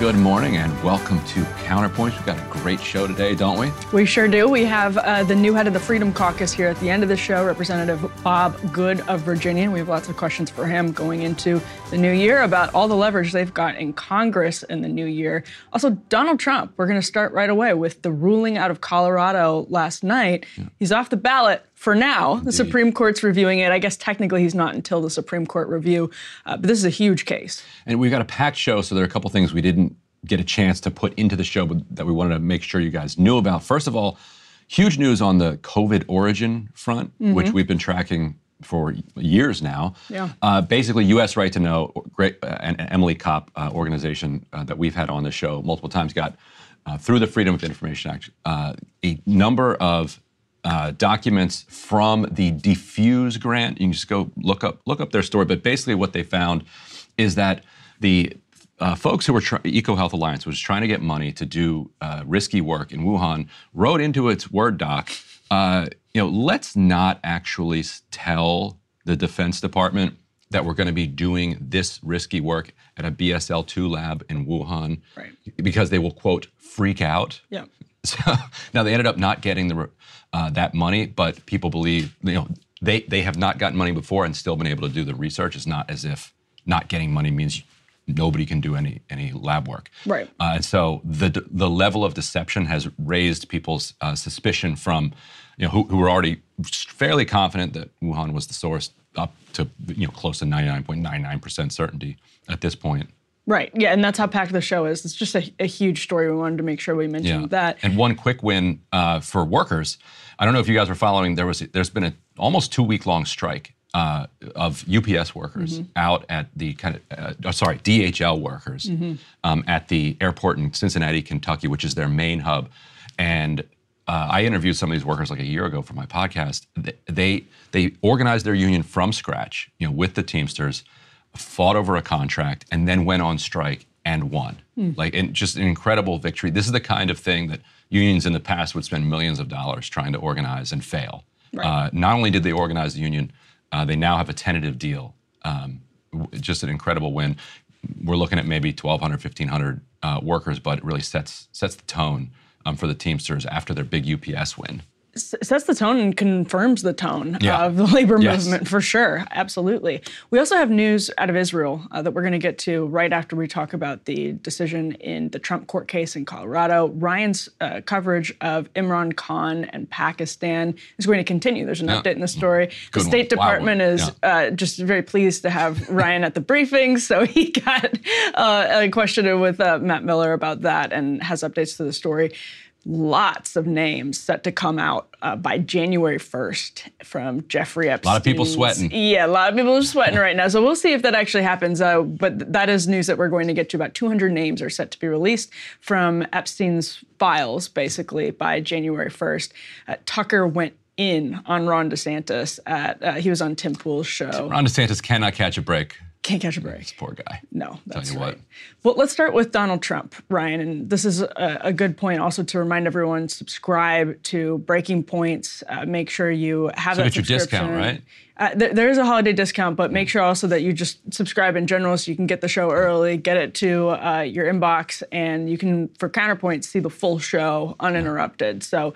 Good morning and welcome to Counterpoints. We've got a great show today, don't we? We sure do. We have the new head of the Freedom Caucus here at the end of the show, Representative Bob Good of Virginia. And we have lots of questions for him going into the new year about all the leverage they've got in Congress in the new year. Also, Donald Trump. We're going to start right away with the ruling out of Colorado last night. Yeah. He's off the ballot. For now, indeed. The Supreme Court's reviewing it. I guess technically he's not until the Supreme Court review, but this is a huge case. And we've got a packed show, so there are a couple things we didn't get a chance to put into the show that we wanted to make sure you guys knew about. First of all, huge news on the COVID origin front, which we've been tracking for years now. Yeah. Basically, U.S. Right to Know, and Emily Kopp organization that we've had on the show multiple times, got through the Freedom of Information Act a number of documents from the Defuse grant. You can just go look up their story. But basically what they found is that the folks who were EcoHealth Alliance was trying to get money to do risky work in Wuhan, wrote into its Word doc, let's not actually tell the Defense Department that we're going to be doing this risky work at a BSL-2 lab in Wuhan, right, because they will, quote, freak out. Yeah. So now they ended up not getting that money, but people believe, they have not gotten money before and still been able to do the research. It's not as if not getting money means nobody can do any lab work. Right. And so the level of deception has raised people's suspicion from, who were already fairly confident that Wuhan was the source up to, close to 99.99% certainty at this point. Right, yeah, and that's how packed the show is. It's just a huge story. We wanted to make sure we mentioned that. And one quick win for workers. I don't know if you guys were following. There's been an almost 2-week-long strike of UPS workers out at the DHL workers at the airport in Cincinnati, Kentucky, which is their main hub. And I interviewed some of these workers like a year ago for my podcast. They organized their union from scratch, with the Teamsters, fought over a contract, and then went on strike and won. And just an incredible victory. This is the kind of thing that unions in the past would spend millions of dollars trying to organize and fail. Right. Not only did they organize the union, they now have a tentative deal. Just an incredible win. We're looking at maybe 1,200, 1,500 workers, but it really sets the tone for the Teamsters after their big UPS win. sets the tone and confirms the tone of the labor movement, for sure. Absolutely. We also have news out of Israel that we're going to get to right after we talk about the decision in the Trump court case in Colorado. Ryan's coverage of Imran Khan and Pakistan is going to continue. There's an update in the story. Good the State Department is just very pleased to have Ryan at the briefing. So he got a question with Matt Miller about that and has updates to the story. Lots of names set to come out by January 1st from Jeffrey Epstein. A lot of people sweating. Yeah, a lot of people are sweating right now. So we'll see if that actually happens. But that is news that we're going to get to. About 200 names are set to be released from Epstein's files, basically, by January 1st. Tucker went in on Ron DeSantis. He was on Tim Pool's show. Ron DeSantis cannot catch a break. Can't catch a break. This poor guy. No, that's right. Well, let's start with Donald Trump, Ryan. And this is a good point also to remind everyone, subscribe to Breaking Points. Make sure you have that subscription. So get your discount, right? There is a holiday discount, but make sure also that you just subscribe in general so you can get the show early, get it to your inbox, and you can, for Counterpoints, see the full show uninterrupted. So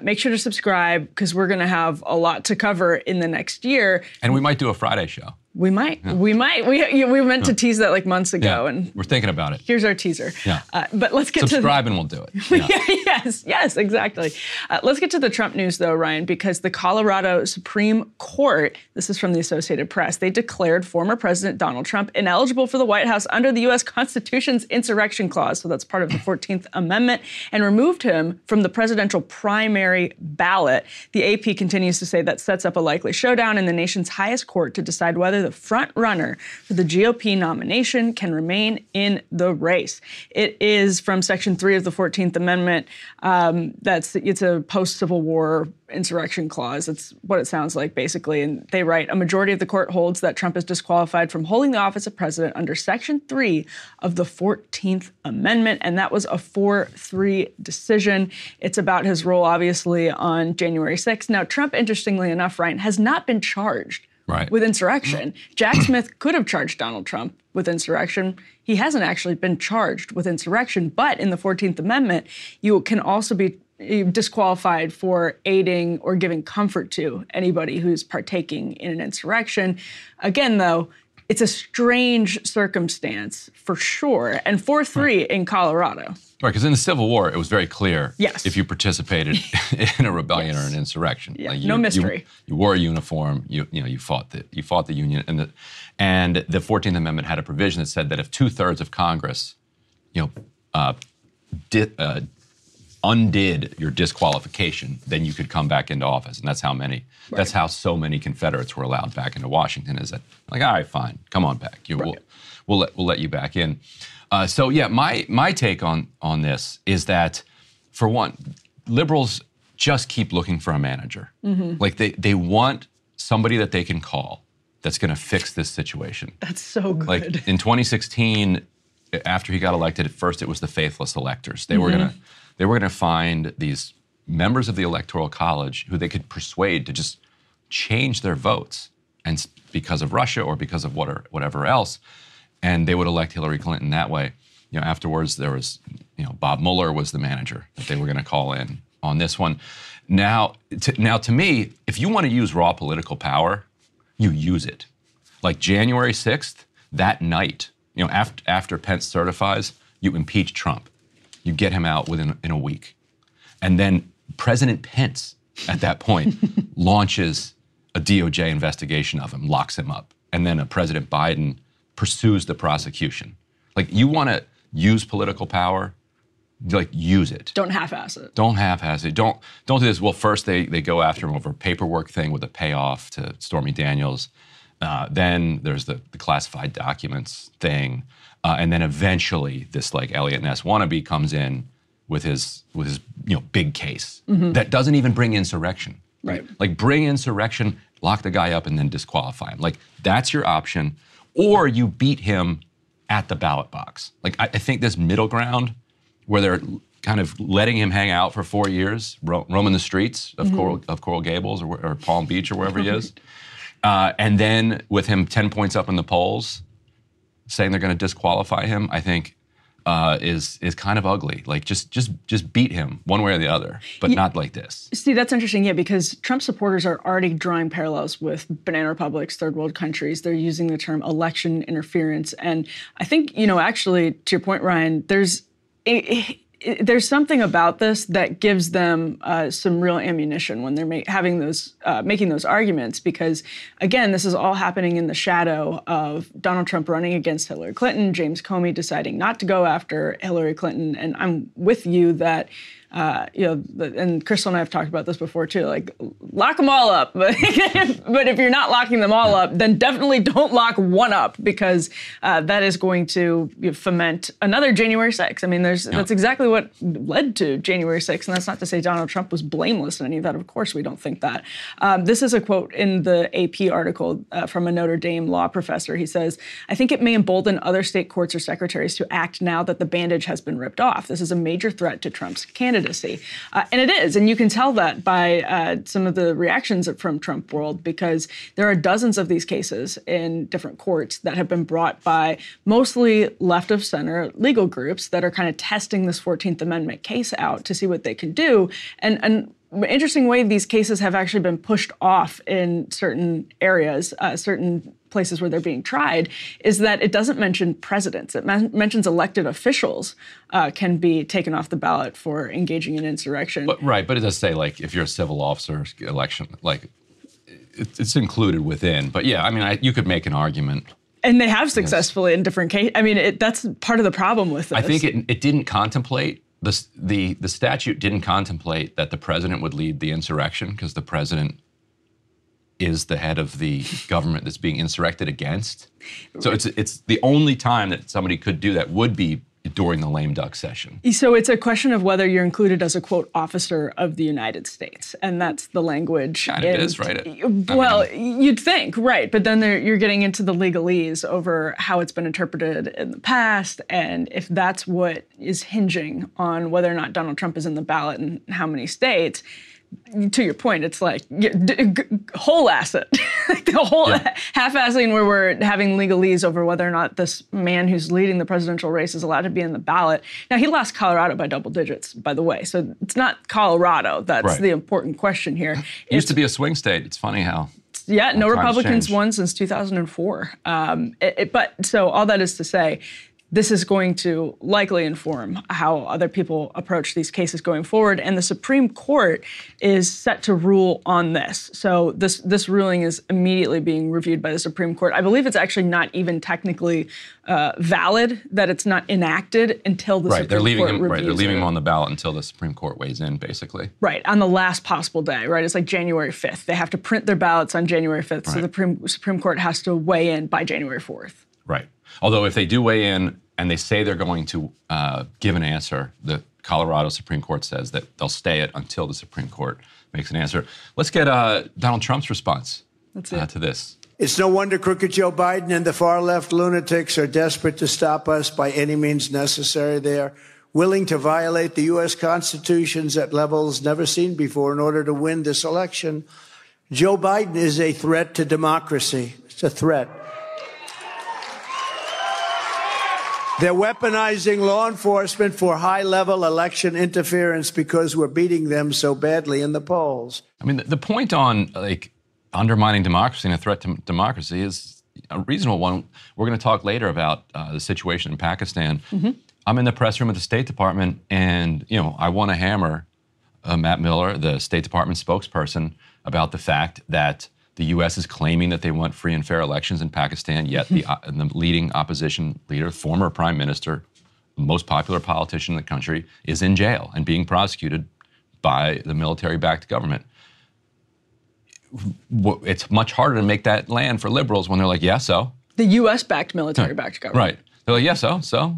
make sure to subscribe because we're going to have a lot to cover in the next year. And we might do a Friday show. We might. Yeah. We might. We meant to tease that like months ago. And we're thinking about it. Here's our teaser. Yeah. But let's get subscribe to and we'll do it. Yeah. Yes, exactly. Let's get to the Trump news, though, Ryan, because the Colorado Supreme Court, this is from the Associated Press, they declared former President Donald Trump ineligible for the White House under the U.S. Constitution's Insurrection Clause. So that's part of the 14th Amendment, and removed him from the presidential primary ballot. The AP continues to say that sets up a likely showdown in the nation's highest court to decide whether the front runner for the GOP nomination can remain in the race. It is from Section 3 of the 14th Amendment. It's a post-Civil War insurrection clause. It's what it sounds like, basically. And they write, a majority of the court holds that Trump is disqualified from holding the office of president under Section 3 of the 14th Amendment. And that was a 4-3 decision. It's about his role, obviously, on January 6th. Now, Trump, interestingly enough, Ryan, has not been charged with insurrection. Jack Smith could have charged Donald Trump with insurrection. He hasn't actually been charged with insurrection, but in the 14th Amendment, you can also be disqualified for aiding or giving comfort to anybody who's partaking in an insurrection. Again, though, it's a strange circumstance for sure. And 4-3 in Colorado. Right, because in the Civil War, it was very clear if you participated in a rebellion or an insurrection. Yeah, like you, no mystery. You wore a uniform. You fought the Union, and the 14th Amendment had a provision that said that if 2/3 of Congress, undid your disqualification, then you could come back into office, and that's how many. Right. That's how so many Confederates were allowed back into Washington. Is that like, all right, fine, come on back. We'll let you back in. So my take on this is that, for one, liberals just keep looking for a manager. Mm-hmm. Like they want somebody that they can call that's going to fix this situation. That's so good. Like in 2016, after he got elected, at first it was the faithless electors. They were going to find these members of the Electoral College who they could persuade to just change their votes, and because of Russia or because of whatever else. And they would elect Hillary Clinton that way. Afterwards, there was, Bob Mueller was the manager that they were going to call in on this one. Now, to me, if you want to use raw political power, you use it. Like January 6th, that night, after Pence certifies, you impeach Trump. You get him out in a week. And then President Pence, at that point, launches a DOJ investigation of him, locks him up. And then President Biden pursues the prosecution. Like, you want to use political power, like, use it. Don't half-ass it. Don't do this. Well, first they go after him over a paperwork thing with a payoff to Stormy Daniels. Then there's the classified documents thing. And then eventually this, like, Elliot Ness wannabe comes in with his big case that doesn't even bring insurrection. Right. Like, bring insurrection, lock the guy up, and then disqualify him. Like, that's your option. Or you beat him at the ballot box. Like, I think this middle ground where they're kind of letting him hang out for 4 years, roaming the streets of Coral Gables or Palm Beach or wherever he is, and then with him 10 points up in the polls, saying they're going to disqualify him, I think is kind of ugly. Like just beat him one way or the other, but not like this. See, that's interesting. Yeah, because Trump supporters are already drawing parallels with banana republics, third world countries. They're using the term election interference. And I think, you know, actually, to your point, Ryan, there's something about this that gives them some real ammunition when they're making those arguments, because, again, this is all happening in the shadow of Donald Trump running against Hillary Clinton, James Comey deciding not to go after Hillary Clinton. And I'm with you that, and Crystal and I have talked about this before, too, like, lock them all up. But if you're not locking them all up, then definitely don't lock one up, because that is going to foment another January 6th. I mean, that's exactly what led to January 6th. And that's not to say Donald Trump was blameless in any of that. Of course, we don't think that. This is a quote in the AP article from a Notre Dame law professor. He says, "I think it may embolden other state courts or secretaries to act now that the bandage has been ripped off. This is a major threat to Trump's candidacy." And it is. And you can tell that by some of the reactions from Trump world, because there are dozens of these cases in different courts that have been brought by mostly left of center legal groups that are kind of testing this 14th Amendment case out to see what they can do. And interesting way these cases have actually been pushed off in certain areas, certain places where they're being tried, is that it doesn't mention presidents. It mentions elected officials can be taken off the ballot for engaging in insurrection. But it does say, like, if you're a civil officer, election, like, it's included within. But yeah, I mean, you could make an argument. And they have successfully in different cases. I mean, that's part of the problem with this. I think it didn't contemplate. The statute didn't contemplate that the president would lead the insurrection, because the president is the head of the government that's being insurrected against. So it's the only time that somebody could do that would be during the lame duck session. So it's a question of whether you're included as a, quote, officer of the United States. And that's the language. Kind of is, right? You'd think, right. But then you're getting into the legalese over how it's been interpreted in the past, and if that's what is hinging on whether or not Donald Trump is in the ballot and how many states. To your point, it's like whole asset, like the whole half-assing where we're having legalese over whether or not this man who's leading the presidential race is allowed to be in the ballot. Now, he lost Colorado by double digits, by the way. So it's not Colorado. That's the important question here. It used to be a swing state. It's funny how. Yeah, no Republicans won since 2004. So all that is to say, this is going to likely inform how other people approach these cases going forward. And the Supreme Court is set to rule on this. So this ruling is immediately being reviewed by the Supreme Court. I believe it's actually not even technically valid, that it's not enacted until the Supreme Court reviews it. Right, they're leaving him on the ballot until the Supreme Court weighs in, basically. Right, on the last possible day, right? It's like January 5th. They have to print their ballots on January 5th, so the Supreme Court has to weigh in by January 4th. Right. Although if they do weigh in and they say they're going to give an answer, the Colorado Supreme Court says that they'll stay it until the Supreme Court makes an answer. Let's get Donald Trump's response to this. It's no wonder crooked Joe Biden and the far-left lunatics are desperate to stop us by any means necessary. They are willing to violate the U.S. Constitutions at levels never seen before in order to win this election. Joe Biden is a threat to democracy. It's a threat. They're weaponizing law enforcement for high-level election interference because we're beating them so badly in the polls. I mean, the point on, like, undermining democracy and a threat to democracy is a reasonable one. We're going to talk later about the situation in Pakistan. Mm-hmm. I'm in the press room at the State Department, and, you know, I want to hammer Matt Miller, the State Department spokesperson, about the fact that the U.S. is claiming that they want free and fair elections in Pakistan, yet the leading opposition leader, former prime minister, most popular politician in the country, is in jail and being prosecuted by the military-backed government. It's much harder to make that land for liberals when they're like, yeah, so? The U.S.-backed military-backed government. Right. They're like, yeah, so?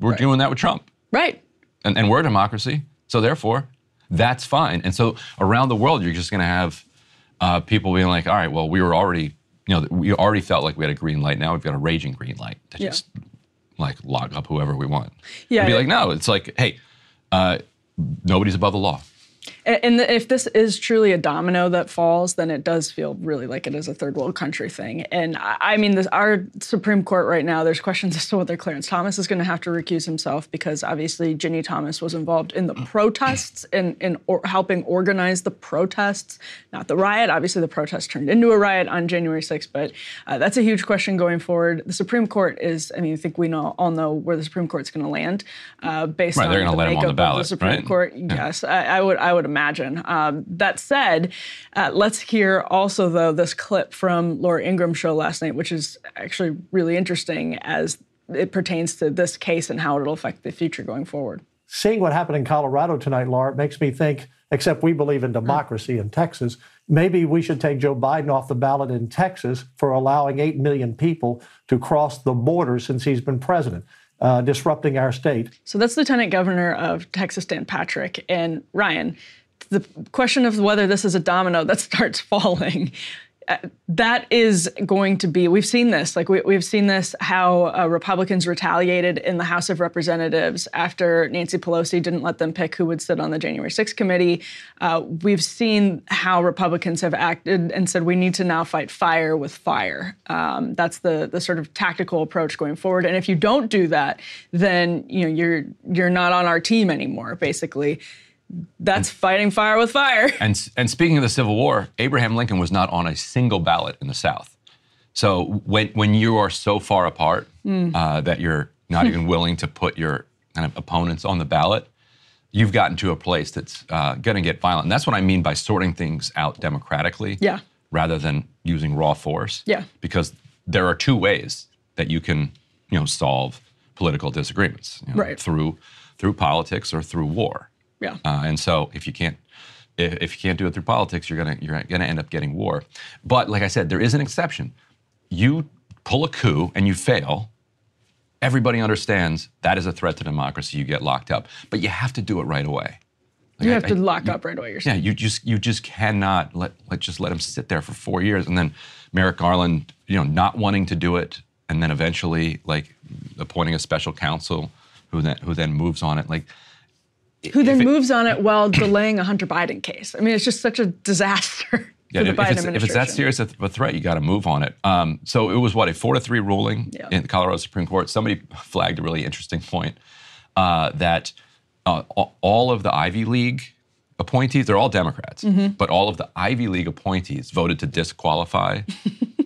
We're doing that with Trump. Right. And we're a democracy, so therefore, that's fine. And so around the world, you're just going to have people being like, all right, well, we already felt like we had a green light. Now we've got a raging green light to just, like, lock up whoever we want. Yeah, and be like, no, it's like, hey, nobody's above the law. And if this is truly a domino that falls, then it does feel really like it is a third world country thing. And I mean, our Supreme Court right now, there's questions as to whether Clarence Thomas is going to have to recuse himself, because obviously Ginny Thomas was involved in the protests and helping organize the protests, not the riot. Obviously, the protest turned into a riot on January 6th, but that's a huge question going forward. The Supreme Court is, I mean, I think we all know where the Supreme Court's going to land based on the makeup of the Supreme Court. Yes, I would imagine. That said, let's hear also, though, this clip from Laura Ingram's show last night, which is actually really interesting as it pertains to this case and how it'll affect the future going forward. Seeing what happened in Colorado tonight, Laura, makes me think, except we believe in democracy in Texas, maybe we should take Joe Biden off the ballot in Texas for allowing 8 million people to cross the border since he's been president, disrupting our state. So that's Lieutenant Governor of Texas, Dan Patrick. And Ryan, the question of whether this is a domino that starts falling, that is going to be, we've seen this, like we've seen this, how Republicans retaliated in the House of Representatives after Nancy Pelosi didn't let them pick who would sit on the January 6th committee. We've seen how Republicans have acted and said, we need to now fight fire with fire. That's the sort of tactical approach going forward. And if you don't do that, then you're not on our team anymore, basically. That's fighting fire with fire. And speaking of the Civil War, Abraham Lincoln was not on a single ballot in the South. So when you are so far apart that you're not even willing to put your kind of opponents on the ballot, you've gotten to a place that's going to get violent. And that's what I mean by sorting things out democratically rather than using raw force. Yeah. Because there are two ways that you can solve political disagreements. Through politics or through war. Yeah. And so if you can't do it through politics, you're gonna end up getting war. But like I said, there is an exception. You pull a coup and you fail, everybody understands that is a threat to democracy. You get locked up, but you have to do it right away. Like you have to lock up right away yourself. Yeah, you just cannot let him sit there for 4 years, and then Merrick Garland, not wanting to do it, and then eventually appointing a special counsel who then moves on it. Moves on it while delaying a Hunter Biden case. I mean, it's just such a disaster for the Biden administration. If it's that serious of a threat, you got to move on it. So it was, a 4-3 ruling in the Colorado Supreme Court. Somebody flagged a really interesting point that all of the Ivy League appointees, they're all Democrats, but all of the Ivy League appointees voted to disqualify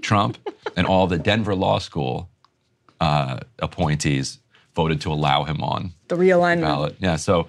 Trump, and all the Denver Law School appointees voted to allow him on the realignment ballot. Yeah, so...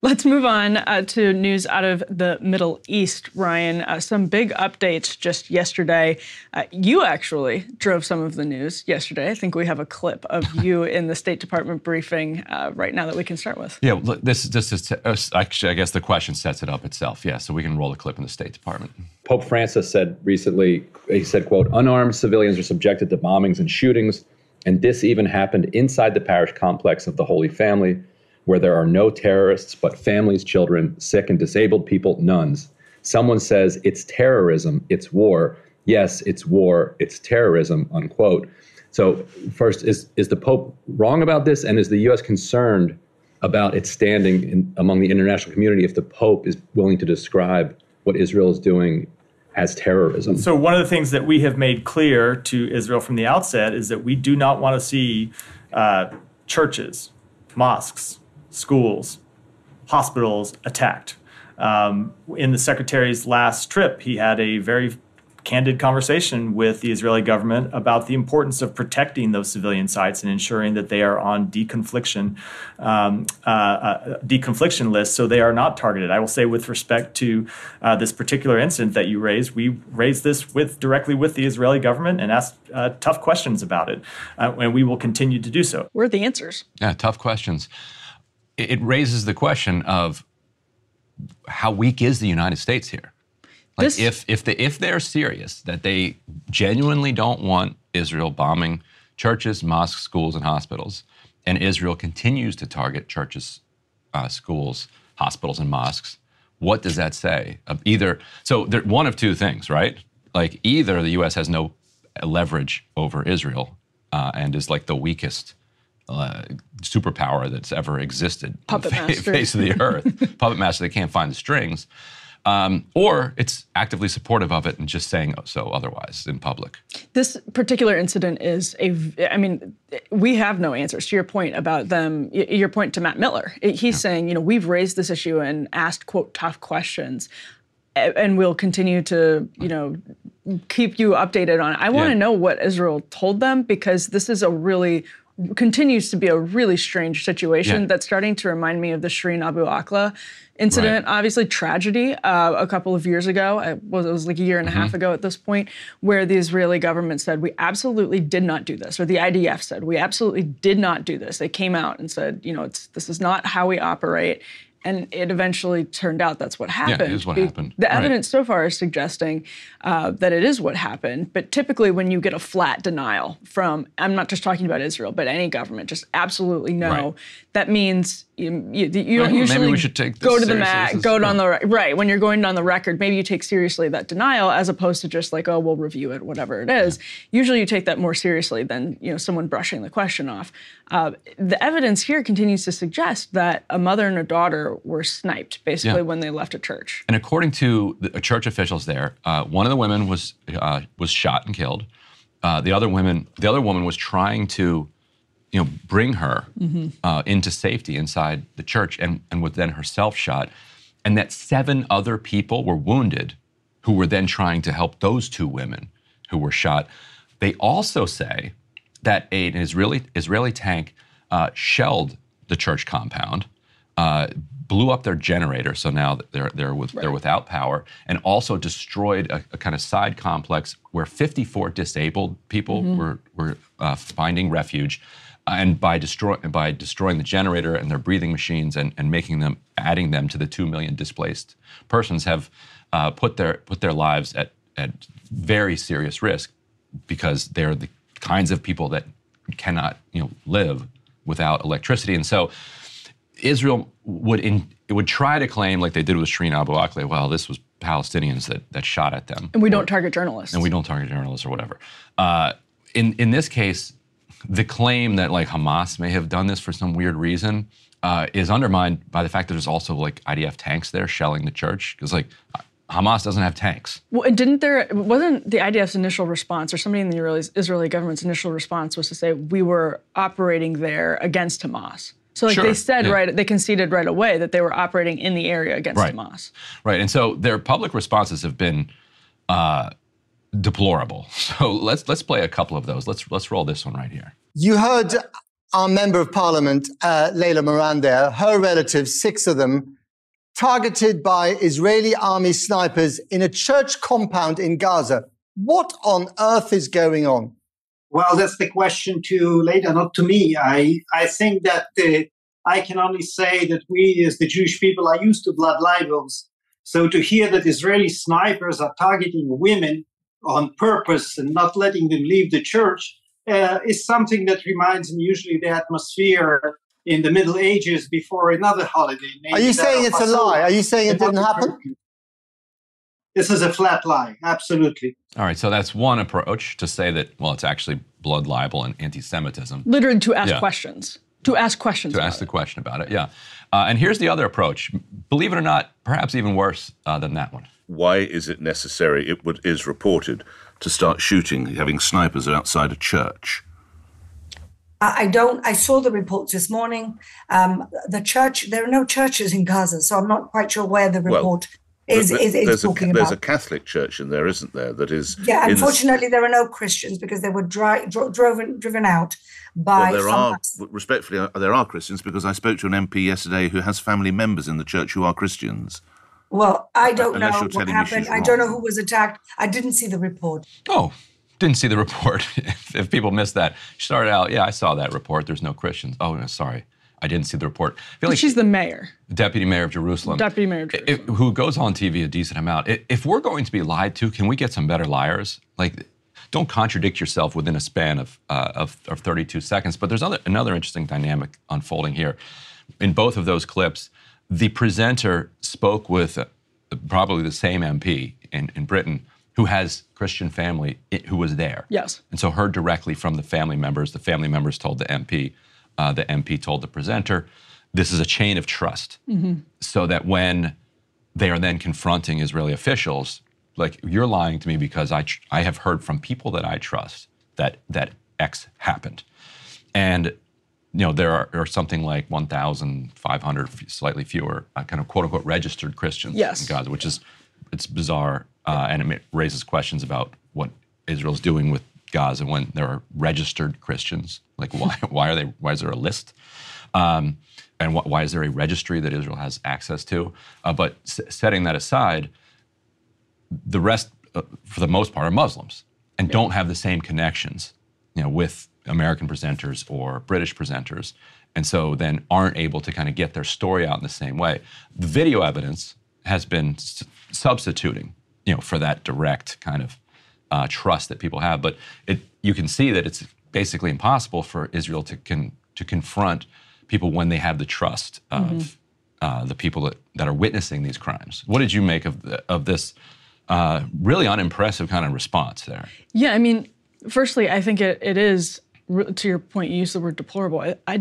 Let's move on to news out of the Middle East, Ryan. Some big updates just yesterday. You actually drove some of the news yesterday. I think we have a clip of you in the State Department briefing right now that we can start with. Yeah, look, this is actually, I guess the question sets it up itself. Yeah, so we can roll a clip in the State Department. Pope Francis said recently, he said, quote, unarmed civilians are subjected to bombings and shootings, and this even happened inside the parish complex of the Holy Family, where there are no terrorists, but families, children, sick and disabled people, nuns. Someone says it's terrorism, it's war. Yes, it's war, it's terrorism, unquote. So first, is the Pope wrong about this? And is the U.S. concerned about its standing among the international community if the Pope is willing to describe what Israel is doing as terrorism? So one of the things that we have made clear to Israel from the outset is that we do not want to see churches, mosques, schools, hospitals attacked. In the secretary's last trip, he had a very candid conversation with the Israeli government about the importance of protecting those civilian sites and ensuring that they are on deconfliction lists so they are not targeted. I will say with respect to this particular incident that you raised, we raised this directly with the Israeli government and asked tough questions about it, and we will continue to do so. Where are the answers? Yeah, tough questions. It raises the question of how weak is the United States here? Like if they're serious that they genuinely don't want Israel bombing churches, mosques, schools, and hospitals, and Israel continues to target churches, schools, hospitals, and mosques, what does that say? So one of two things, right? Like either the U.S. has no leverage over Israel and is like the weakest superpower that's ever existed puppet on the face of the earth. Puppet master, they can't find the strings. Or it's actively supportive of it and just saying so otherwise in public. This particular incident is we have no answers to your point about them, your point to Matt Miller. He's saying, we've raised this issue and asked, quote, tough questions, and we'll continue to, keep you updated on it. I want to know what Israel told them, because this is continues to be a really strange situation that's starting to remind me of the Shireen Abu Akleh incident, obviously tragedy a couple of years ago. It was like a year and a half ago at this point, where the Israeli government said, we absolutely did not do this. Or the IDF said, we absolutely did not do this. They came out and said, this is not how we operate. And it eventually turned out that's what happened. Yeah, it is what happened. The evidence so far is suggesting that it is what happened. But typically when you get a flat denial from, I'm not just talking about Israel, but any government, just absolutely no, that means you don't usually maybe we should take this go to the mat, go on the right. When you're going on the record, maybe you take seriously that denial as opposed to just like, oh, we'll review it, whatever it is. Yeah. Usually you take that more seriously than someone brushing the question off. The evidence here continues to suggest that a mother and a daughter were sniped basically when they left a church. And according to church officials there, one of the women was shot and killed. The other woman was trying to bring her into safety inside the church and was then herself shot. And that 7 other people were wounded who were then trying to help those 2 women. who were shot. They also say that an Israeli tank shelled the church compound, blew up their generator, so now they're without power, and also destroyed a kind of side complex where 54 disabled people were finding refuge. And by destroying the generator and their breathing machines and adding them to the 2 million displaced persons, have put their lives at very serious risk, because they're the kinds of people that cannot live without electricity. And so Israel would try to claim, like they did with Shireen Abu Akleh, well, this was Palestinians that shot at them, and we don't target journalists or whatever. In this case, the claim that like Hamas may have done this for some weird reason is undermined by the fact that there's also like IDF tanks there shelling the church, because like Hamas doesn't have tanks. Well, and wasn't the IDF's initial response, or somebody in the Israeli government's initial response, was to say we were operating there against Hamas? So like they said, they conceded right away that they were operating in the area against Hamas. Right, and so their public responses have been deplorable. So let's play a couple of those. Let's roll this one right here. You heard our Member of Parliament, Leila Moran there, her relatives, 6 of them, targeted by Israeli army snipers in a church compound in Gaza. What on earth is going on? Well, that's the question to Leila, not to me. I think that I can only say that we as the Jewish people are used to blood libels. So to hear that Israeli snipers are targeting women on purpose and not letting them leave the church is something that reminds me usually the atmosphere in the Middle Ages before another holiday. Are you saying it's a lie? Are you saying it didn't happen? This is a flat lie, absolutely. All right, so that's one approach, to say that, well, it's actually blood libel and anti-Semitism. Literally to ask questions. To ask questions about it. To ask the question about it, yeah. And here's the other approach. Believe it or not, perhaps even worse than that one. Why is it necessary, it is reported, to start shooting, having snipers outside a church? I saw the reports this morning. The church, there are no churches in Gaza, so I'm not quite sure where the report is talking about. There's a Catholic church in there, isn't there? That is. Yeah, unfortunately, there are no Christians because they were driven out by. Respectfully, there are Christians, because I spoke to an MP yesterday who has family members in the church who are Christians. Well, I don't know what happened. I don't know who was attacked. I didn't see the report. Oh, didn't see the report. If people missed that. She started out, I saw that report. There's no Christians. Oh, no, sorry. I didn't see the report. I feel like she's the mayor. Deputy mayor of Jerusalem. Who goes on TV a decent amount. If we're going to be lied to, can we get some better liars? Like, don't contradict yourself within a span of 32 seconds. But there's another interesting dynamic unfolding here. In both of those clips, the presenter spoke with probably the same MP in Britain who has Christian family who was there. Yes. And so heard directly from the family members. The family members told the MP. The MP told the presenter. This is a chain of trust. Mm-hmm. So that when they are then confronting Israeli officials, like, you're lying to me because I have heard from people that I trust that X happened. And there are something like 1,500, slightly fewer, kind of quote-unquote registered Christians in Gaza, which is, it's bizarre, and it raises questions about what Israel's doing with Gaza when there are registered Christians. Like, why is there a list? And why is there a registry that Israel has access to? But setting that aside, the rest, for the most part, are Muslims and don't have the same connections, with American presenters or British presenters, and so then aren't able to kind of get their story out in the same way. The video evidence has been substituting, for that direct kind of trust that people have. But you can see that it's basically impossible for Israel to confront people when they have the trust of the people that are witnessing these crimes. What did you make of this really unimpressive kind of response there? Yeah, I mean, firstly, I think it is, to your point, you used the word deplorable. I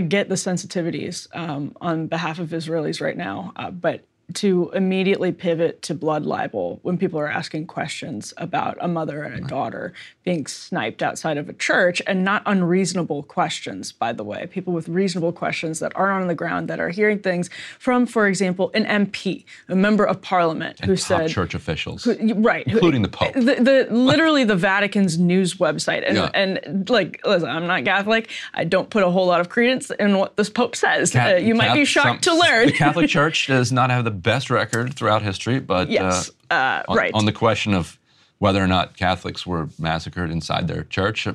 get the sensitivities on behalf of Israelis right now, but to immediately pivot to blood libel when people are asking questions about a mother and a daughter being sniped outside of a church, and not unreasonable questions, by the way. People with reasonable questions that aren't on the ground, that are hearing things from, for example, an MP, a member of parliament, and who top said— church officials. Right. Including the Pope. Literally the Vatican's news website. And like, listen, I'm not Catholic. I don't put a whole lot of credence in what this Pope says. You might be shocked to learn. The Catholic Church does not have the best record throughout history, but yes, on the question of whether or not Catholics were massacred inside their church,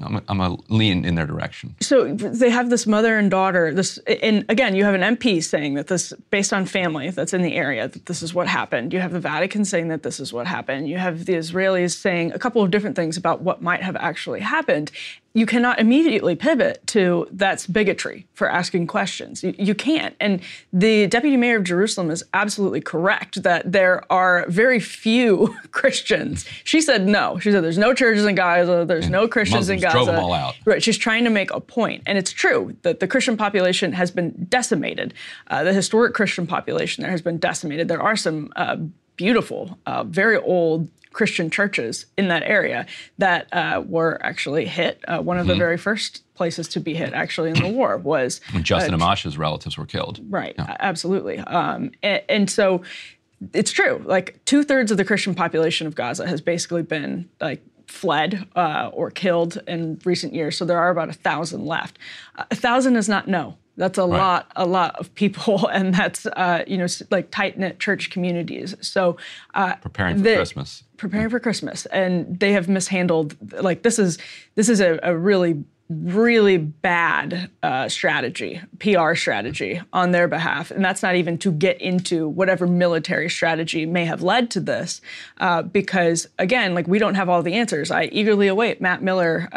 I'm a lean in their direction. So they have this mother and daughter, this, and again, you have an MP saying that this, based on family that's in the area, that this is what happened. You have the Vatican saying that this is what happened. You have the Israelis saying a couple of different things about what might have actually happened. You cannot immediately pivot to that's bigotry for asking questions. You can't. And the deputy mayor of Jerusalem is absolutely correct that there are very few Christians. She said no. She said there's no churches in Gaza. There's no Christians in Gaza. Drove them all out. Right. She's trying to make a point. And it's true that the Christian population has been decimated. The historic Christian population there has been decimated. There are some beautiful, very old Christian churches in that area that were actually hit. One of the very first places to be hit, actually, in the war was— when Justin Amash's relatives were killed. Right, yeah. Absolutely. And so it's true. Like, 2/3 of the Christian population of Gaza has basically been, like, fled or killed in recent years. So there are about 1,000 left. 1,000 is not no. That's a lot of people, and that's, like tight-knit church communities. So preparing for Christmas. Preparing for Christmas. And they have mishandled, like, this is a really, really bad strategy, PR strategy on their behalf. And that's not even to get into whatever military strategy may have led to this, because again, like, we don't have all the answers. I eagerly await Matt Miller,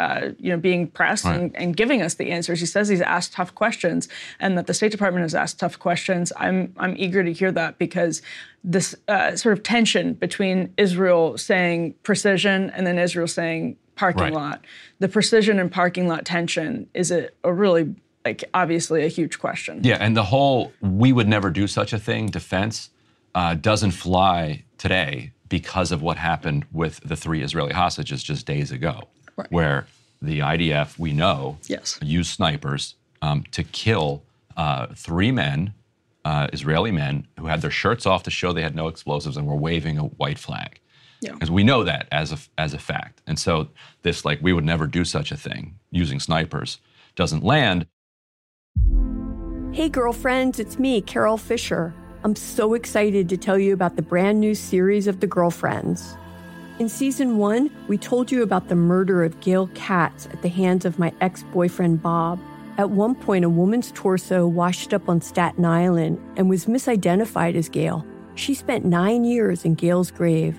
being pressed and giving us the answers. He says he's asked tough questions and that the State Department has asked tough questions. I'm eager to hear that, because this sort of tension between Israel saying precision and then Israel saying parking lot. The precision and parking lot tension is a really, like, obviously a huge question. Yeah, and the whole "we would never do such a thing" defense doesn't fly today because of what happened with the 3 Israeli hostages just days ago, where the IDF, we know, used snipers to kill 3 men, Israeli men, who had their shirts off to show they had no explosives and were waving a white flag. Because we know that as a fact. And so this, like, we would never do such a thing using snipers doesn't land. Hey, girlfriends, it's me, Carol Fisher. I'm so excited to tell you about the brand new series of The Girlfriends. In season 1, we told you about the murder of Gail Katz at the hands of my ex-boyfriend, Bob. At one point, a woman's torso washed up on Staten Island and was misidentified as Gail. She spent 9 years in Gail's grave.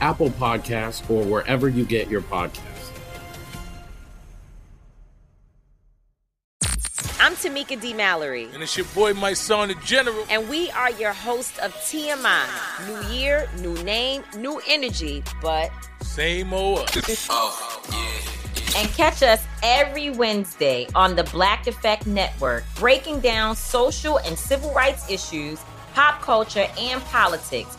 Apple Podcasts, or wherever you get your podcasts. I'm Tamika D. Mallory. And it's your boy, my son, The General. And we are your hosts of TMI. New year, new name, new energy, but... same old us. Oh, yeah. And catch us every Wednesday on the Black Effect Network, breaking down social and civil rights issues, pop culture, and politics,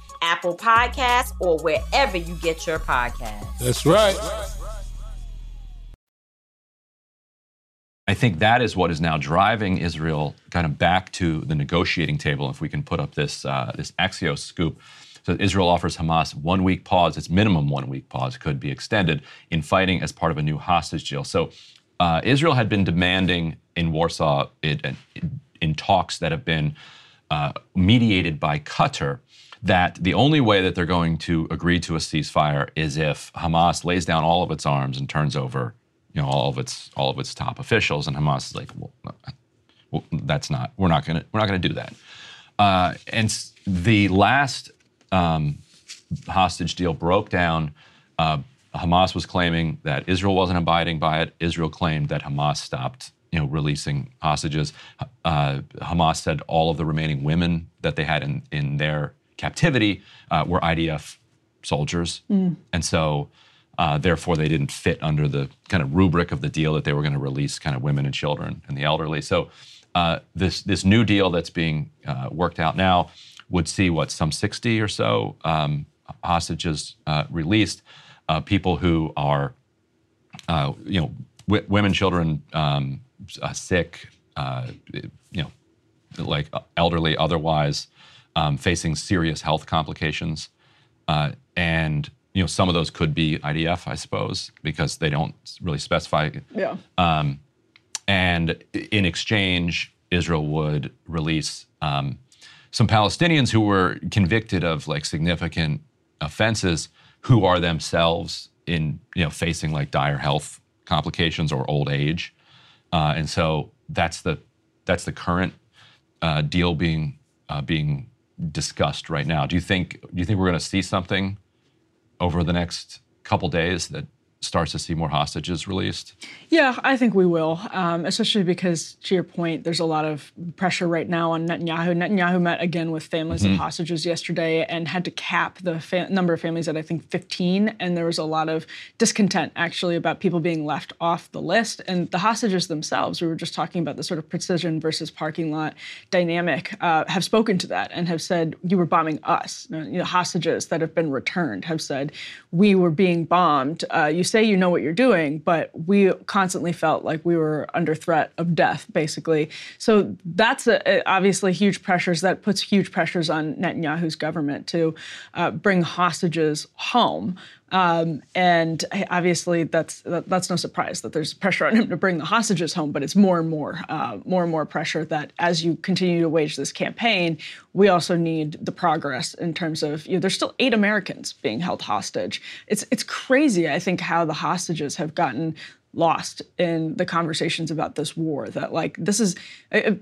Apple Podcasts, or wherever you get your podcasts. That's right. I think that is what is now driving Israel kind of back to the negotiating table, if we can put up this this Axios scoop. So Israel offers Hamas 1 week pause. It's minimum 1 week pause, could be extended, in fighting as part of a new hostage deal. So Israel had been demanding in Warsaw, in talks that have been mediated by Qatar, that the only way that they're going to agree to a ceasefire is if Hamas lays down all of its arms and turns over, you know, all of its top officials. And Hamas is like, well, that's not, we're not gonna do that. And the last hostage deal broke down. Hamas was claiming that Israel wasn't abiding by it. Israel claimed that Hamas stopped, you know, releasing hostages. Hamas said all of the remaining women that they had in their captivity were IDF soldiers, and so. Therefore, they didn't fit under the kind of rubric of the deal that they were going to release kind of women and children and the elderly. So this new deal that's being worked out now would see, some 60 or so hostages released, people who are, women, children, sick, like elderly otherwise, facing serious health complications. And... you know, some of those could be IDF, I suppose, because they don't really specify. Yeah. And in exchange, Israel would release some Palestinians who were convicted of like significant offenses, who are themselves facing like dire health complications or old age, and so that's the current deal being discussed right now. Do you think we're going to see something over the next couple days that starts to see more hostages released? Yeah, I think we will, especially because, to your point, there's a lot of pressure right now on Netanyahu. Netanyahu met again with families of hostages yesterday and had to cap the number of families at, I think, 15. And there was a lot of discontent, actually, about people being left off the list. And the hostages themselves, we were just talking about the sort of precision versus parking lot dynamic, have spoken to that and have said, you were bombing us. Hostages that have been returned have said, we were being bombed. You say you know what you're doing, but we constantly felt like we were under threat of death, basically. So that's obviously huge pressures. That puts huge pressures on Netanyahu's government to bring hostages home. And obviously, that's no surprise that there's pressure on him to bring the hostages home. But it's more and more pressure that as you continue to wage this campaign, we also need the progress in terms of there's still 8 Americans being held hostage. It's crazy, I think, how the hostages have gotten lost in the conversations about this war. That this is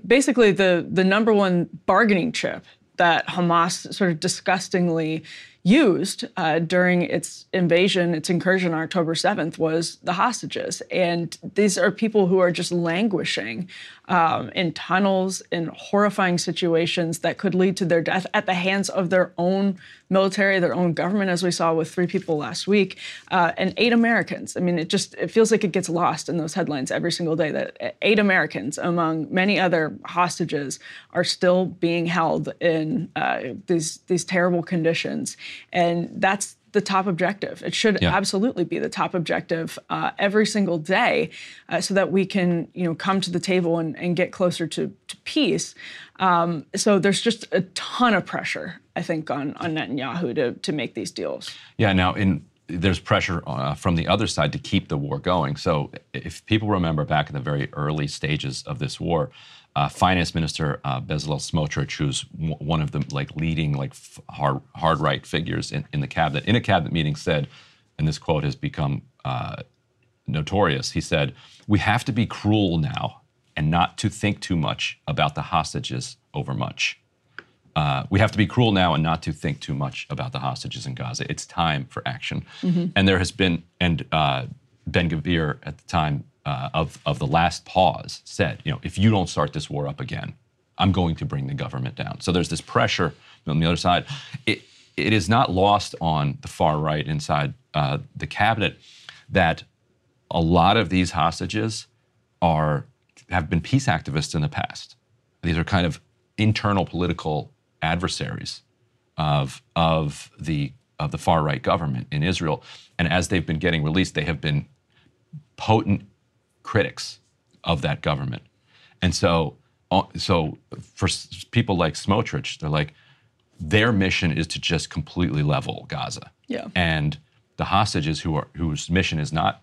basically the number one bargaining chip that Hamas sort of disgustingly used during its invasion, its incursion on October 7th, was the hostages. And these are people who are just languishing in tunnels, in horrifying situations that could lead to their death at the hands of their own military, their own government, as we saw with 3 people last week, and 8 Americans. I mean, it feels like it gets lost in those headlines every single day, that 8 Americans, among many other hostages, are still being held in these terrible conditions. And that's the top objective. It should absolutely be the top objective every single day so that we can, you know, come to the table and get closer to peace. So there's just a ton of pressure, I think, on Netanyahu to make these deals. Yeah, now there's pressure from the other side to keep the war going. So if people remember back in the very early stages of this war, Finance Minister Bezalel Smotrich, who's one of the leading hard right figures in the cabinet, in a cabinet meeting said, and this quote has become notorious, he said, "We have to be cruel now and not to think too much about the hostages overmuch. We have to be cruel now and not to think too much about the hostages in Gaza. It's time for action." Mm-hmm. And there has been, and Ben-Gvir at the time, of the last pause said, you know, if you don't start this war up again, I'm going to bring the government down. So there's this pressure on the other side. It is not lost on the far right inside the cabinet that a lot of these hostages have been peace activists in the past. These are kind of internal political adversaries of the far right government in Israel. And as they've been getting released, they have been potent critics of that government. And so for people like Smotrich, they're like, their mission is to just completely level Gaza. Yeah. And the hostages whose mission is to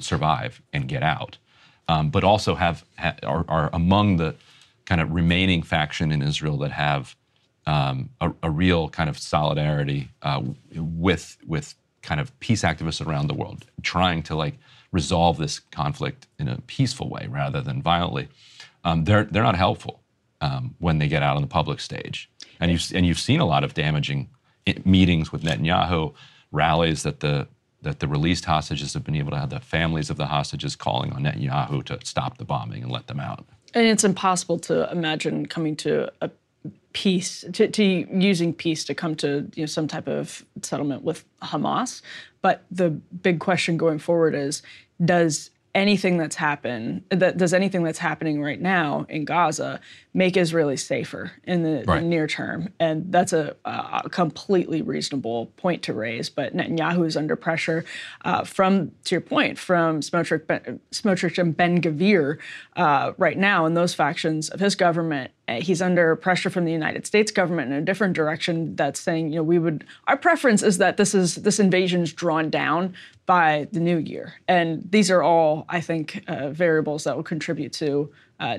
survive and get out, but also are among the kind of remaining faction in Israel that have a real kind of solidarity with kind of peace activists around the world, trying to resolve this conflict in a peaceful way rather than violently. They're not helpful when they get out on the public stage, and you've seen a lot of damaging meetings with Netanyahu, rallies that the released hostages have been able to have, the families of the hostages calling on Netanyahu to stop the bombing and let them out. And it's impossible to imagine coming to a peace, to using peace to come to some type of settlement with Hamas. But the big question going forward is, does anything that's happening right now in Gaza make Israelis safer in the near term? And that's a completely reasonable point to raise. But Netanyahu is under pressure from Smotrich and Ben-Gvir right now, and those factions of his government. He's under pressure from the United States government in a different direction that's saying, our preference is that this invasion's drawn down by the new year. And these are all, I think, variables that will contribute to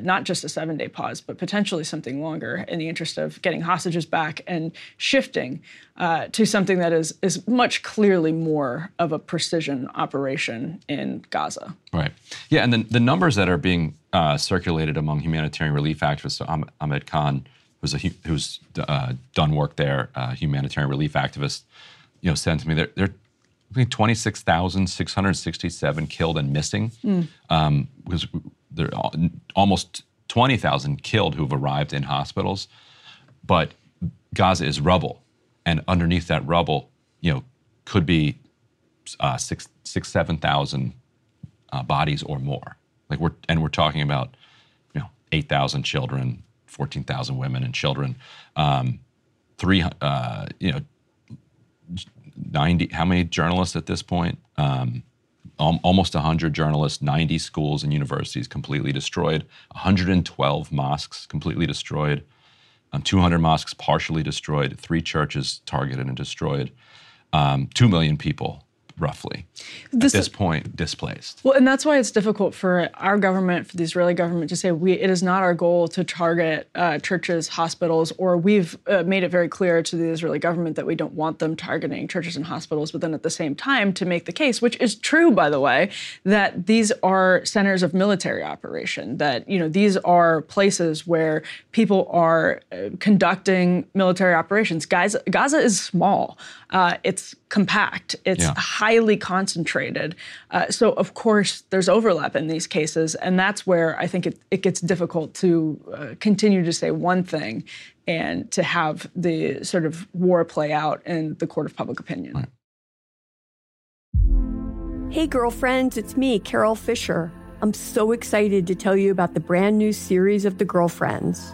not just a 7-day pause, but potentially something longer in the interest of getting hostages back and shifting to something that is much clearly more of a precision operation in Gaza. Right. Yeah, and the numbers that are being circulated among humanitarian relief activists, Ahmed Khan, who's done work there, humanitarian relief activist, sent to me, they're 26,667 killed and missing. There are almost 20,000 killed who've arrived in hospitals, but Gaza is rubble, and underneath that rubble, could be 6,000-7,000 bodies or more. We're talking about, 8,000 children, 14,000 women and children, 90. How many journalists at this point? Almost 100 journalists, 90 schools and universities completely destroyed, 112 mosques completely destroyed, 200 mosques partially destroyed, 3 churches targeted and destroyed, 2 million people roughly at this point displaced. Well, and that's why it's difficult for our government, for the Israeli government, to say it is not our goal to target churches, hospitals, or we've made it very clear to the Israeli government that we don't want them targeting churches and hospitals, but then at the same time to make the case, which is true, by the way, that these are centers of military operation, that these are places where people are conducting military operations. Gaza is small. It's compact. It's highly concentrated. So, of course, there's overlap in these cases. And that's where I think it gets difficult to continue to say one thing and to have the sort of war play out in the court of public opinion. Right. Hey, girlfriends, it's me, Carol Fisher. I'm so excited to tell you about the brand new series of The Girlfriends.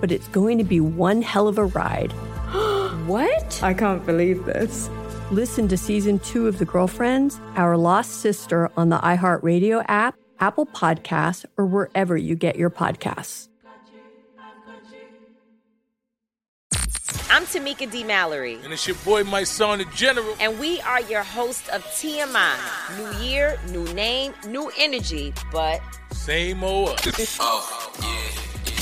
but it's going to be one hell of a ride. What? I can't believe this. Listen to Season 2 of The Girlfriends, Our Lost Sister on the iHeartRadio app, Apple Podcasts, or wherever you get your podcasts. I'm Tamika D. Mallory. And it's your boy, my son, The General. And we are your hosts of TMI. New year, new name, new energy, but... same old us. Oh, yeah.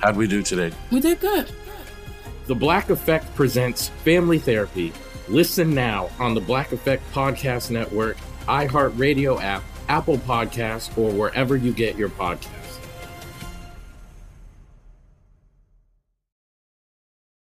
how'd we do today? We did good. The Black Effect presents Family Therapy. Listen now on the Black Effect Podcast Network, iHeartRadio app, Apple Podcasts, or wherever you get your podcasts.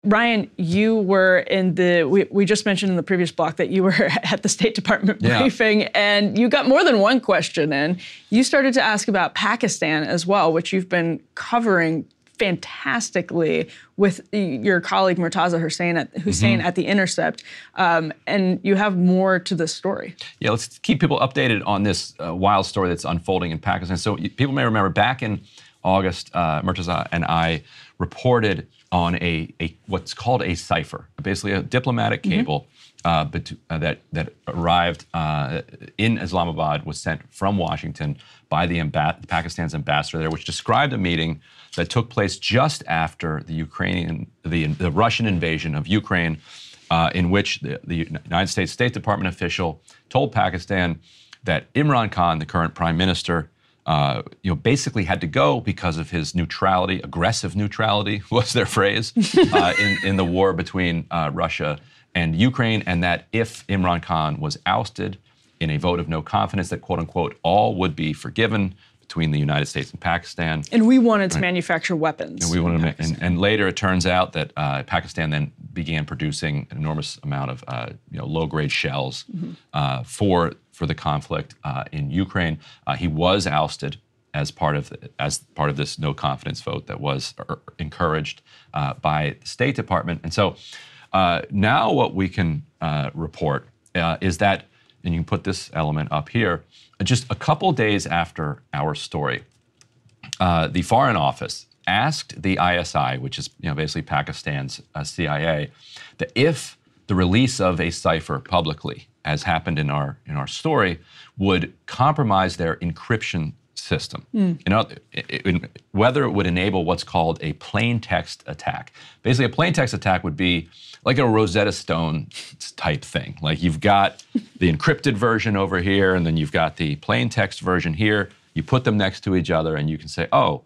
Ryan, you were in the, we just mentioned in the previous block that you were at the State Department briefing, and you got more than one question in. You started to ask about Pakistan as well, which you've been covering fantastically with your colleague Murtaza Hussain at The Intercept, and you have more to this story. Yeah, let's keep people updated on this wild story that's unfolding in Pakistan. So people may remember back in August, Murtaza and I reported on a what's called a cipher, basically a diplomatic cable that arrived in Islamabad, was sent from Washington by the Pakistan's ambassador there, which described a meeting that took place just after the Russian invasion of Ukraine, in which the United States State Department official told Pakistan that Imran Khan, the current prime minister, basically had to go because of his neutrality. Aggressive neutrality was their phrase in the war between Russia and Ukraine, and that if Imran Khan was ousted in a vote of no confidence, that quote unquote all would be forgiven between the United States and Pakistan. And we wanted to manufacture weapons. And we wanted and later it turns out that Pakistan then began producing an enormous amount of low-grade shells for the conflict in Ukraine. He was ousted as part of this no confidence vote that was encouraged by the State Department. And so now what we can report is that, and you can put this element up here, just a couple days after our story, the Foreign Office asked the ISI, which is basically Pakistan's CIA, that if the release of a cipher publicly as happened in our story, would compromise their encryption system. You know, whether it would enable what's called a plain text attack. Basically, a plain text attack would be like a Rosetta Stone type thing. Like you've got the encrypted version over here, and then you've got the plain text version here. You put them next to each other, and you can say, oh,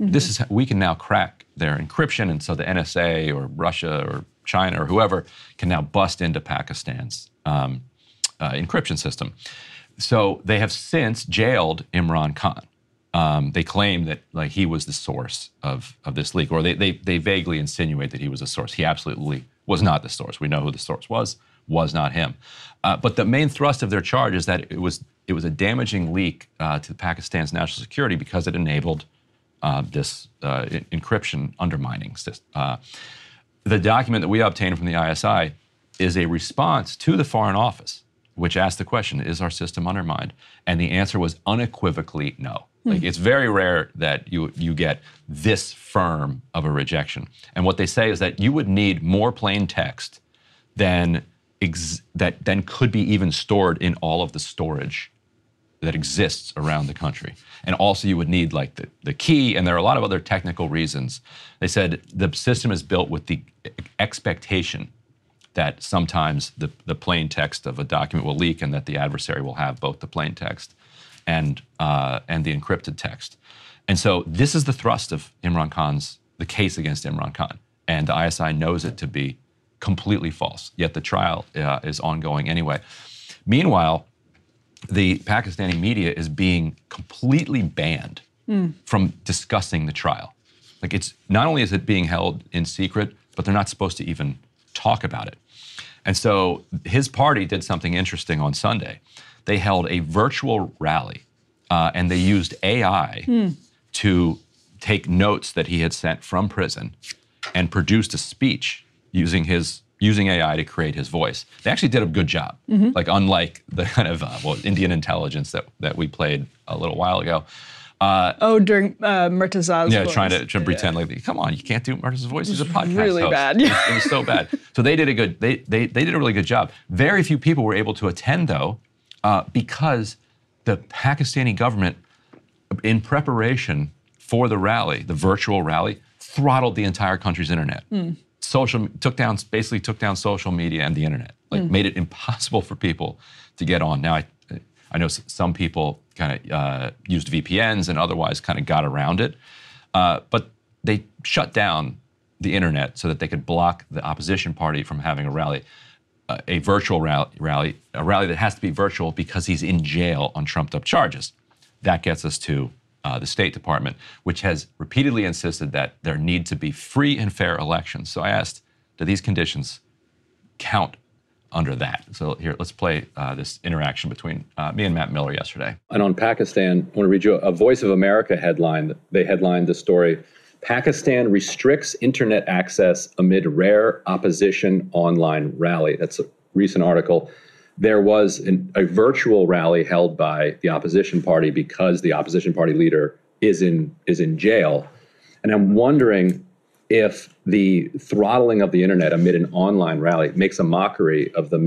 this is, we can now crack their encryption. And so the NSA or Russia or China or whoever can now bust into Pakistan's encryption system. So they have since jailed Imran Khan. They claim that like he was the source of this leak, or they vaguely insinuate that he was the source. He absolutely was not the source. We know who the source was not him. But the main thrust of their charge is that it was a damaging leak to Pakistan's national security because it enabled this encryption undermining system. The document that we obtained from the ISI is a response to the Foreign Office, which asked the question, is our system undermined? And the answer was unequivocally no. Like it's very rare that you get this firm of a rejection. And what they say is that you would need more plain text than could be even stored in all of the storage that exists around the country. And also you would need like the key, and there are a lot of other technical reasons. They said the system is built with the expectation that sometimes the plain text of a document will leak and that the adversary will have both the plain text and the encrypted text. And so this is the thrust of Imran Khan's, the case against Imran Khan. And the ISI knows it to be completely false, yet the trial is ongoing anyway. Meanwhile, the Pakistani media is being completely banned from discussing the trial. Like it's, not only is it being held in secret, but they're not supposed to even talk about it. And so his party did something interesting on Sunday. They held a virtual rally and they used AI to take notes that he had sent from prison and produced a speech using AI to create his voice. They actually did a good job. Like unlike the kind of Indian intelligence that we played a little while ago. During Murtaza's voice. Trying to pretend like, come on, you can't do Murtaza's voice. He's a podcast really host. Bad. It was so bad. So they did a really good job. Very few people were able to attend though, because the Pakistani government, in preparation for the rally, the virtual rally, throttled the entire country's internet. Basically took down social media and the internet, made it impossible for people to get on. Now, I know some people kind of used VPNs and otherwise kind of got around it, but they shut down the internet so that they could block the opposition party from having a rally, a virtual rally, a rally that has to be virtual because he's in jail on trumped-up charges. That gets us to the State Department, which has repeatedly insisted that there need to be free and fair elections. So I asked, do these conditions count under that? So here, let's play this interaction between me and Matt Miller yesterday. And on Pakistan, I want to read you a Voice of America headline. They headlined the story, Pakistan restricts internet access amid rare opposition online rally. That's a recent article. There was a virtual rally held by the opposition party because the opposition party leader is in jail. And I'm wondering if the throttling of the internet amid an online rally makes a mockery of the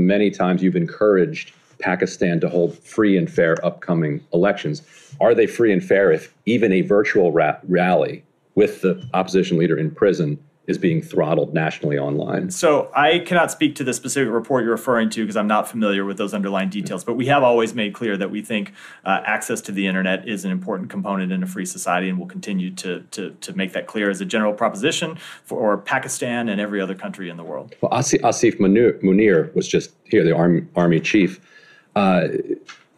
many times you've encouraged Pakistan to hold free and fair upcoming elections. Are they free and fair if even a virtual rally with the opposition leader in prison is being throttled nationally online? So I cannot speak to the specific report you're referring to because I'm not familiar with those underlying details, but we have always made clear that we think access to the internet is an important component in a free society, and we'll continue to make that clear as a general proposition for Pakistan and every other country in the world. Well, Asif Munir was just here, the army chief.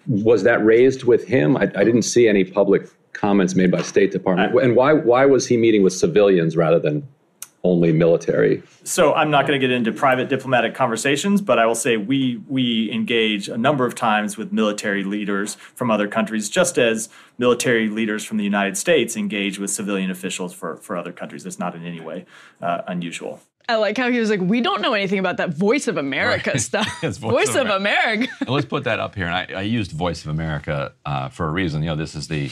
Was that raised with him? I didn't see any public comments made by State Department. And why was he meeting with civilians rather than only military? So I'm not going to get into private diplomatic conversations, but I will say we engage a number of times with military leaders from other countries, just as military leaders from the United States engage with civilian officials for other countries. That's not in any way unusual. I like how he was like, we don't know anything about that Voice of America stuff. Voice of America. And let's put that up here. And I used Voice of America for a reason. You know, this is the,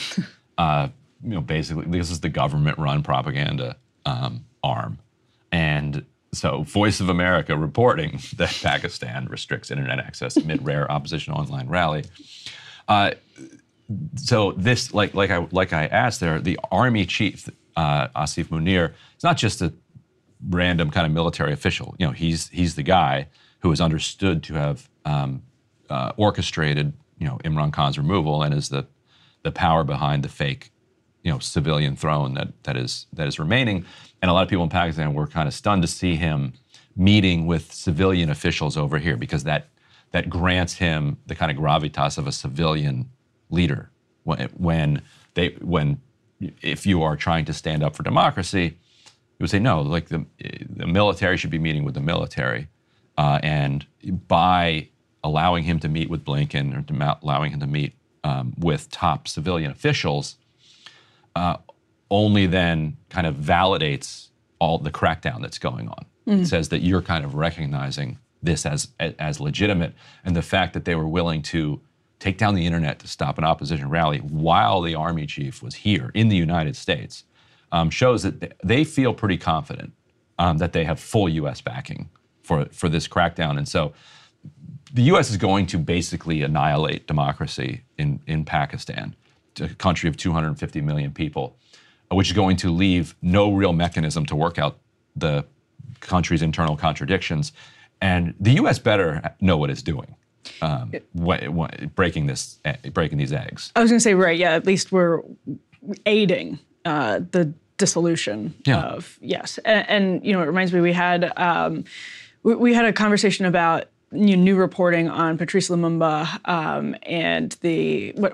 basically this is the government-run propaganda arm. And So Voice of America reporting that Pakistan restricts internet access amid rare opposition online rally. So this, like I asked there, the army chief, Asif Munir, it's not just a random kind of military official. You know, he's the guy who is understood to have orchestrated, you know, Imran Khan's removal and is the power behind the fake, you know, civilian throne that is remaining. And a lot of people in Pakistan were kind of stunned to see him meeting with civilian officials over here, because that grants him the kind of gravitas of a civilian leader. If you are trying to stand up for democracy, you would say, no, like the military should be meeting with the military. And by allowing him to meet with Blinken or allowing him to meet with top civilian officials, only then kind of validates all the crackdown that's going on. Mm. It says that you're kind of recognizing this as legitimate, and the fact that they were willing to take down the internet to stop an opposition rally while the army chief was here in the United States shows that they feel pretty confident that they have full U.S. backing for this crackdown. And so the U.S. is going to basically annihilate democracy in Pakistan, a country of 250 million people, which is going to leave no real mechanism to work out the country's internal contradictions. And the U.S. better know what it's doing, breaking these eggs. I was going to say, right, yeah, at least we're aiding the dissolution of, yes. And, you know, it reminds me, we had a conversation about new reporting on Patrice Lumumba and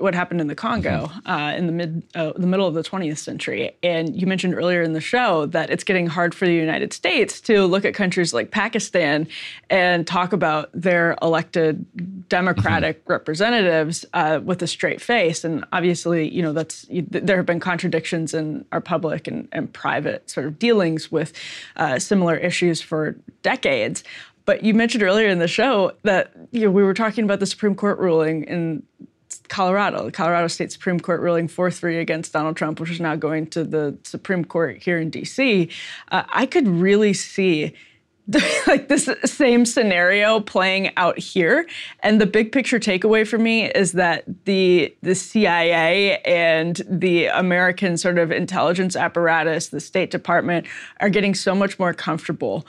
what happened in the Congo in the middle of the 20th century. And you mentioned earlier in the show that it's getting hard for the United States to look at countries like Pakistan and talk about their elected democratic representatives with a straight face. And obviously, you know, there have been contradictions in our public and private sort of dealings with similar issues for decades. But you mentioned earlier in the show that, you know, we were talking about the Supreme Court ruling in Colorado, the Colorado State Supreme Court ruling 4-3 against Donald Trump, which is now going to the Supreme Court here in D.C. I could really see like this same scenario playing out here. And the big picture takeaway for me is that the CIA and the American sort of intelligence apparatus, the State Department, are getting so much more comfortable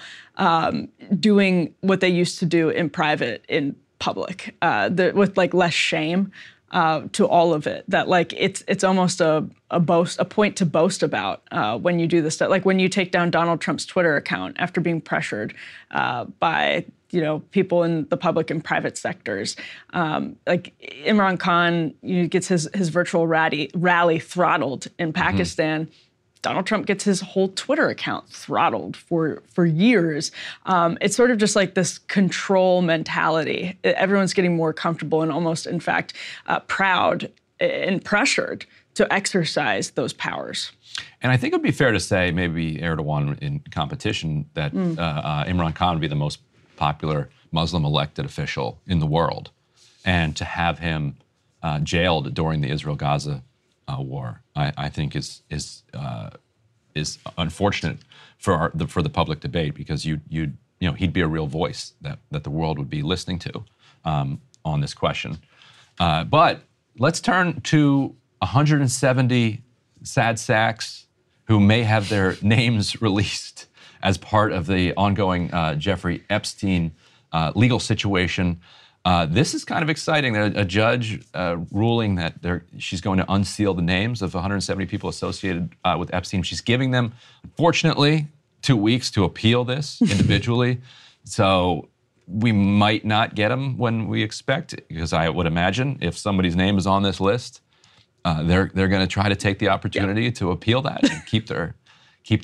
doing what they used to do in private, in public, with like less shame to all of it. That like it's almost a point to boast about when you do this stuff. Like when you take down Donald Trump's Twitter account after being pressured by, you know, people in the public and private sectors. Like Imran Khan, you know, gets his virtual rally throttled in Pakistan. Mm-hmm. Donald Trump gets his whole Twitter account throttled for years. It's sort of just like this control mentality. Everyone's getting more comfortable and almost, in fact, proud and pressured to exercise those powers. And I think it would be fair to say, maybe Erdogan in competition, that Imran Khan would be the most popular Muslim elected official in the world. And to have him jailed during the Israel-Gaza war, I think is unfortunate for the public debate, because you know he'd be a real voice that the world would be listening to on this question. But let's turn to 170 sad sacks who may have their names released as part of the ongoing Jeffrey Epstein legal situation. This is kind of exciting. A judge ruling that she's going to unseal the names of 170 people associated with Epstein. She's giving them, unfortunately, 2 weeks to appeal this individually. So we might not get them when we expect, because I would imagine if somebody's name is on this list, they're going to try to take the opportunity to appeal that and keep their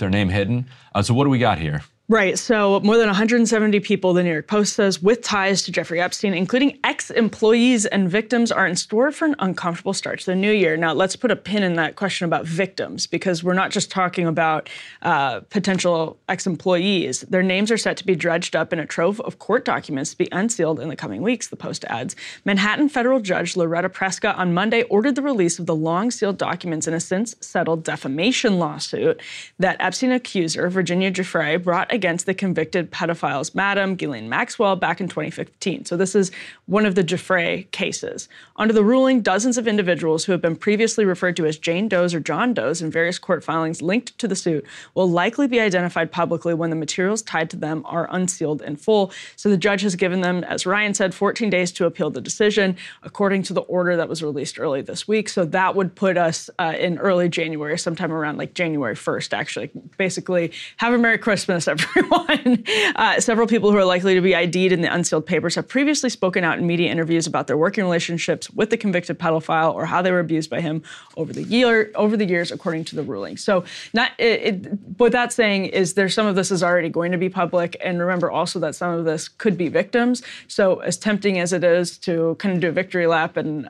name hidden. So what do we got here? Right. So more than 170 people, the New York Post says, with ties to Jeffrey Epstein, including ex-employees and victims, are in store for an uncomfortable start to the new year. Now, let's put a pin in that question about victims, because we're not just talking about potential ex-employees. Their names are set to be dredged up in a trove of court documents to be unsealed in the coming weeks, the Post adds. Manhattan federal judge Loretta Preska on Monday ordered the release of the long-sealed documents in a since-settled defamation lawsuit that Epstein accuser Virginia Giuffre brought against the convicted pedophiles, Madam Ghislaine Maxwell, back in 2015. So this is one of the Giuffre cases. Under the ruling, dozens of individuals who have been previously referred to as Jane Does or John Does in various court filings linked to the suit will likely be identified publicly when the materials tied to them are unsealed in full. So the judge has given them, as Ryan said, 14 days to appeal the decision, according to the order that was released early this week. So that would put us in early January, sometime around like January 1st, actually. Basically, have a Merry Christmas, everyone. Several people who are likely to be ID'd in the unsealed papers have previously spoken out in media interviews about their working relationships with the convicted pedophile or how they were abused by him over the years, according to the ruling. So what that's saying is there's some of this is already going to be public. And remember also that some of this could be victims. So as tempting as it is to kind of do a victory lap and,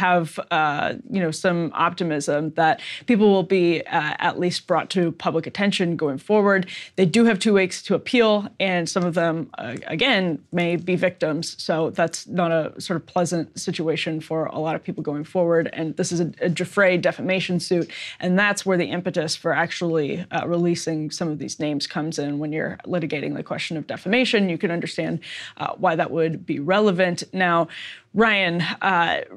have some optimism that people will be at least brought to public attention going forward, they do have 2 weeks to appeal. And some of them, again, may be victims. So that's not a sort of pleasant situation for a lot of people going forward. And this is a Giuffre defamation suit. And that's where the impetus for actually releasing some of these names comes in. When you're litigating the question of defamation, you can understand why that would be relevant. Now, Ryan,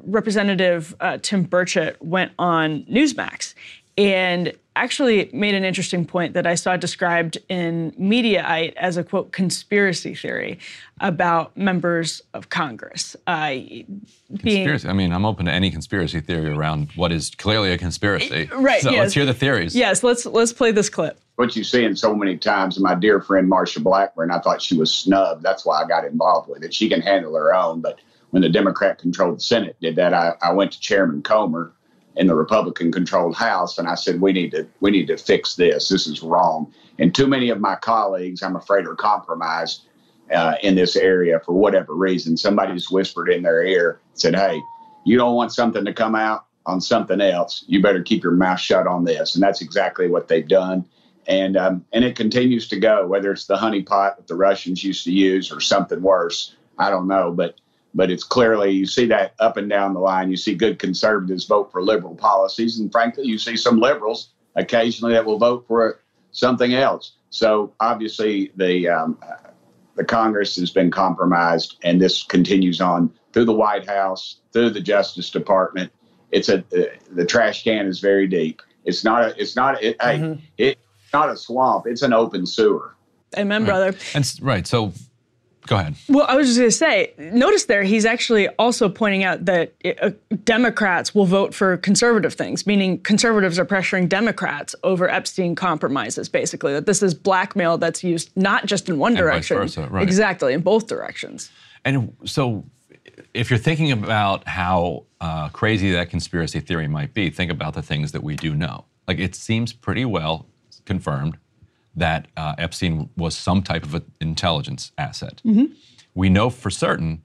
Representative Tim Burchett went on Newsmax and actually made an interesting point that I saw described in Mediaite as a, quote, conspiracy theory about members of Congress. Conspiracy. I mean, I'm open to any conspiracy theory around what is clearly a conspiracy. Right. So yes. Let's hear the theories. Yes, let's play this clip. What you're seeing so many times, my dear friend Marsha Blackburn, I thought she was snubbed. That's why I got involved with it. She can handle her own, but when the Democrat-controlled Senate did that, I went to Chairman Comer in the Republican-controlled House, and I said, we need to fix this. This is wrong. And too many of my colleagues, I'm afraid, are compromised in this area for whatever reason. Somebody's whispered in their ear, said, hey, you don't want something to come out on something else. You better keep your mouth shut on this. And that's exactly what they've done. And it continues to go, whether it's the honeypot that the Russians used to use or something worse. I don't know, but it's clearly, you see that up and down the line. You see good conservatives vote for liberal policies. And frankly, you see some liberals occasionally that will vote for something else. So obviously the Congress has been compromised, and this continues on through the White House, through the Justice Department. It's the trash can is very deep. It's not a swamp. It's an open sewer. Amen, brother. Right. And, right. So go ahead. Well, I was just going to say, notice there, he's actually also pointing out that Democrats will vote for conservative things, meaning conservatives are pressuring Democrats over Epstein compromises, basically, that this is blackmail that's used not just in one direction. Vice versa, right. Exactly, in both directions. And so if you're thinking about how crazy that conspiracy theory might be, think about the things that we do know. Like, it seems pretty well confirmed that Epstein was some type of an intelligence asset. Mm-hmm. We know for certain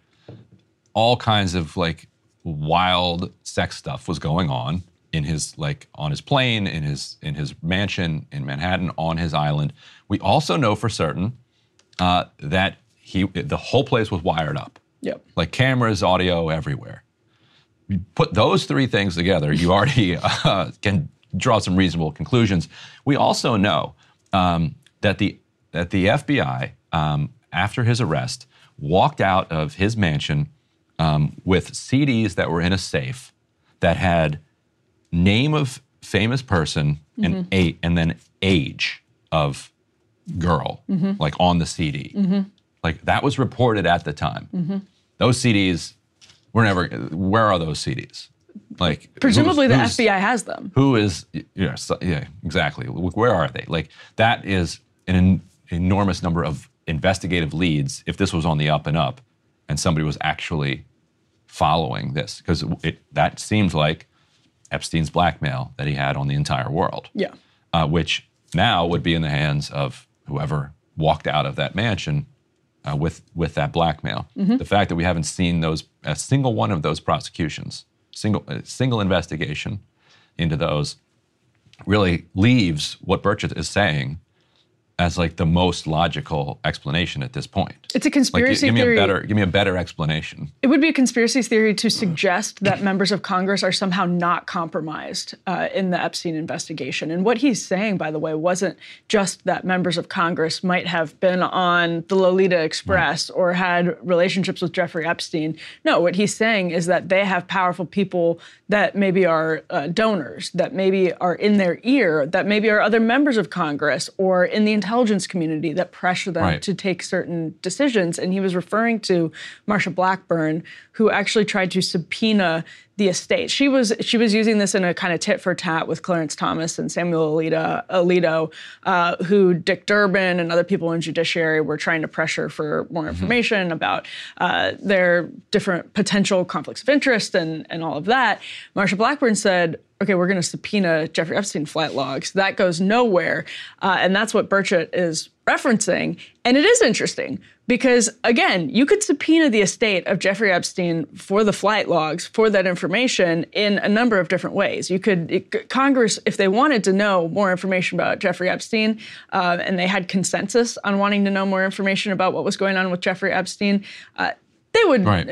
all kinds of like wild sex stuff was going on in his on his plane, in his mansion in Manhattan, on his island. We also know for certain that the whole place was wired up. Yep. Like cameras, audio everywhere. You put those three things together, you already can draw some reasonable conclusions. We also know that the FBI, after his arrest, walked out of his mansion with CDs that were in a safe that had name of famous person and then age of girl, like on the CD. Mm-hmm. Like that was reported at the time. Mm-hmm. Those CDs were never. Where are those CDs? Like presumably the FBI has them. Who is? Yeah, exactly. Where are they? Like that is an enormous number of investigative leads. If this was on the up and up, and somebody was actually following this, because that seemed like Epstein's blackmail that he had on the entire world. Yeah. Which now would be in the hands of whoever walked out of that mansion with that blackmail. Mm-hmm. The fact that we haven't seen a single one of those prosecutions. Single investigation into those really leaves what Burchett is saying as like the most logical explanation at this point. It's a conspiracy theory. Give me a better explanation. It would be a conspiracy theory to suggest that members of Congress are somehow not compromised in the Epstein investigation. And what he's saying, by the way, wasn't just that members of Congress might have been on the Lolita Express or had relationships with Jeffrey Epstein. No, what he's saying is that they have powerful people that maybe are donors, that maybe are in their ear, that maybe are other members of Congress or in the intelligence community that pressure them to take certain decisions. And he was referring to Marsha Blackburn, who actually tried to subpoena the estate. She was using this in a kind of tit-for-tat with Clarence Thomas and Samuel Alito, who Dick Durbin and other people in judiciary were trying to pressure for more information about their different potential conflicts of interest and all of that. Marsha Blackburn said, okay, we're going to subpoena Jeffrey Epstein flight logs. That goes nowhere. And that's what Burchett is referencing. And it is interesting because, again, you could subpoena the estate of Jeffrey Epstein for the flight logs, for that information in a number of different ways. You could, Congress, if they wanted to know more information about Jeffrey Epstein, and they had consensus on wanting to know more information about what was going on with Jeffrey Epstein,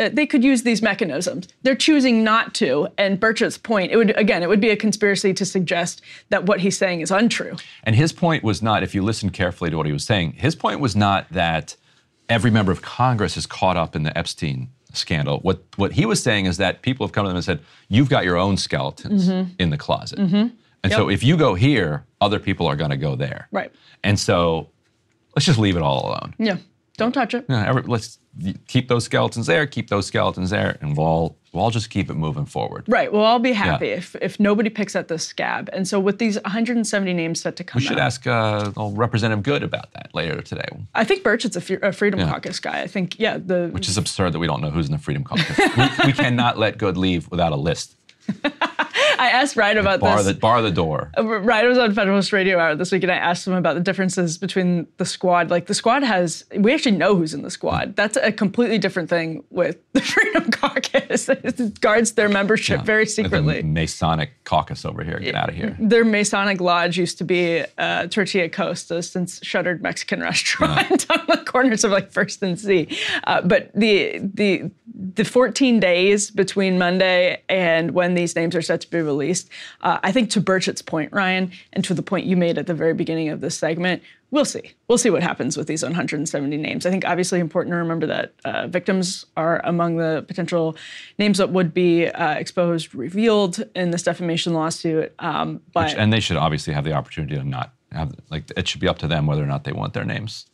they could use these mechanisms. They're choosing not to. And Burchett's point, it would be a conspiracy to suggest that what he's saying is untrue. And his point was not, if you listen carefully to what he was saying, his point was not that every member of Congress is caught up in the Epstein scandal. What he was saying is that people have come to them and said, you've got your own skeletons in the closet. And so if you go here, other people are going to go there. Right. And so let's just leave it all alone. Yeah. Don't touch it. Yeah, let's keep those skeletons there, and we'll all just keep it moving forward. Right. We'll all be happy if nobody picks at this scab. And so with these 170 names set to come out. We should ask Representative Good about that later today. I think Burchett's a Freedom Caucus guy. I think, which is absurd that we don't know who's in the Freedom Caucus. we cannot let Good leave without a list. I asked Ryde about this. Bar the door. Ryde was on Federalist Radio Hour this week, and I asked him about the differences between the squad. Like, the squad has, we actually know who's in the squad. That's a completely different thing with the Freedom Caucus. It guards their membership very secretly. The Masonic caucus over here. Get out of here. Their Masonic lodge used to be Tortilla Coast, a since shuttered Mexican restaurant on the corners of, like, First and Z. But the 14 days between Monday and when these names are set to be released, I think to Burchett's point, Ryan, and to the point you made at the very beginning of this segment, we'll see. We'll see what happens with these 170 names. I think obviously important to remember that victims are among the potential names that would be exposed, revealed in this defamation lawsuit. And they should obviously have the opportunity to not have, it should be up to them whether or not they want their names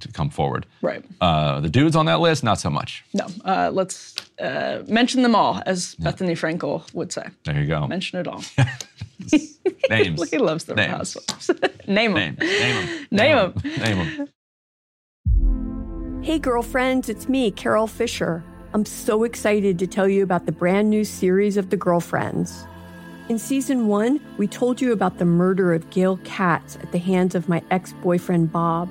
to come forward. Right. The dudes on that list, not so much. No. Let's mention them all, as Bethany Frankel would say. There you go. Mention it all. Names. He loves the housewives. Name them. Hey, girlfriends, it's me, Carol Fisher. I'm so excited to tell you about the brand new series of The Girlfriends. In season 1, we told you about the murder of Gail Katz at the hands of my ex-boyfriend, Bob.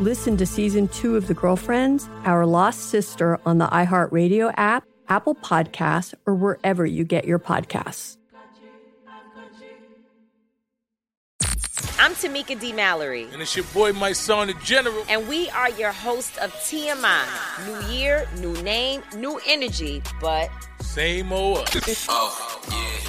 Listen to Season 2 of The Girlfriends, Our Lost Sister on the iHeartRadio app, Apple Podcasts, or wherever you get your podcasts. I'm Tamika D. Mallory. And it's your boy, my son, The General. And we are your hosts of TMI. New year, new name, new energy, but... same old us.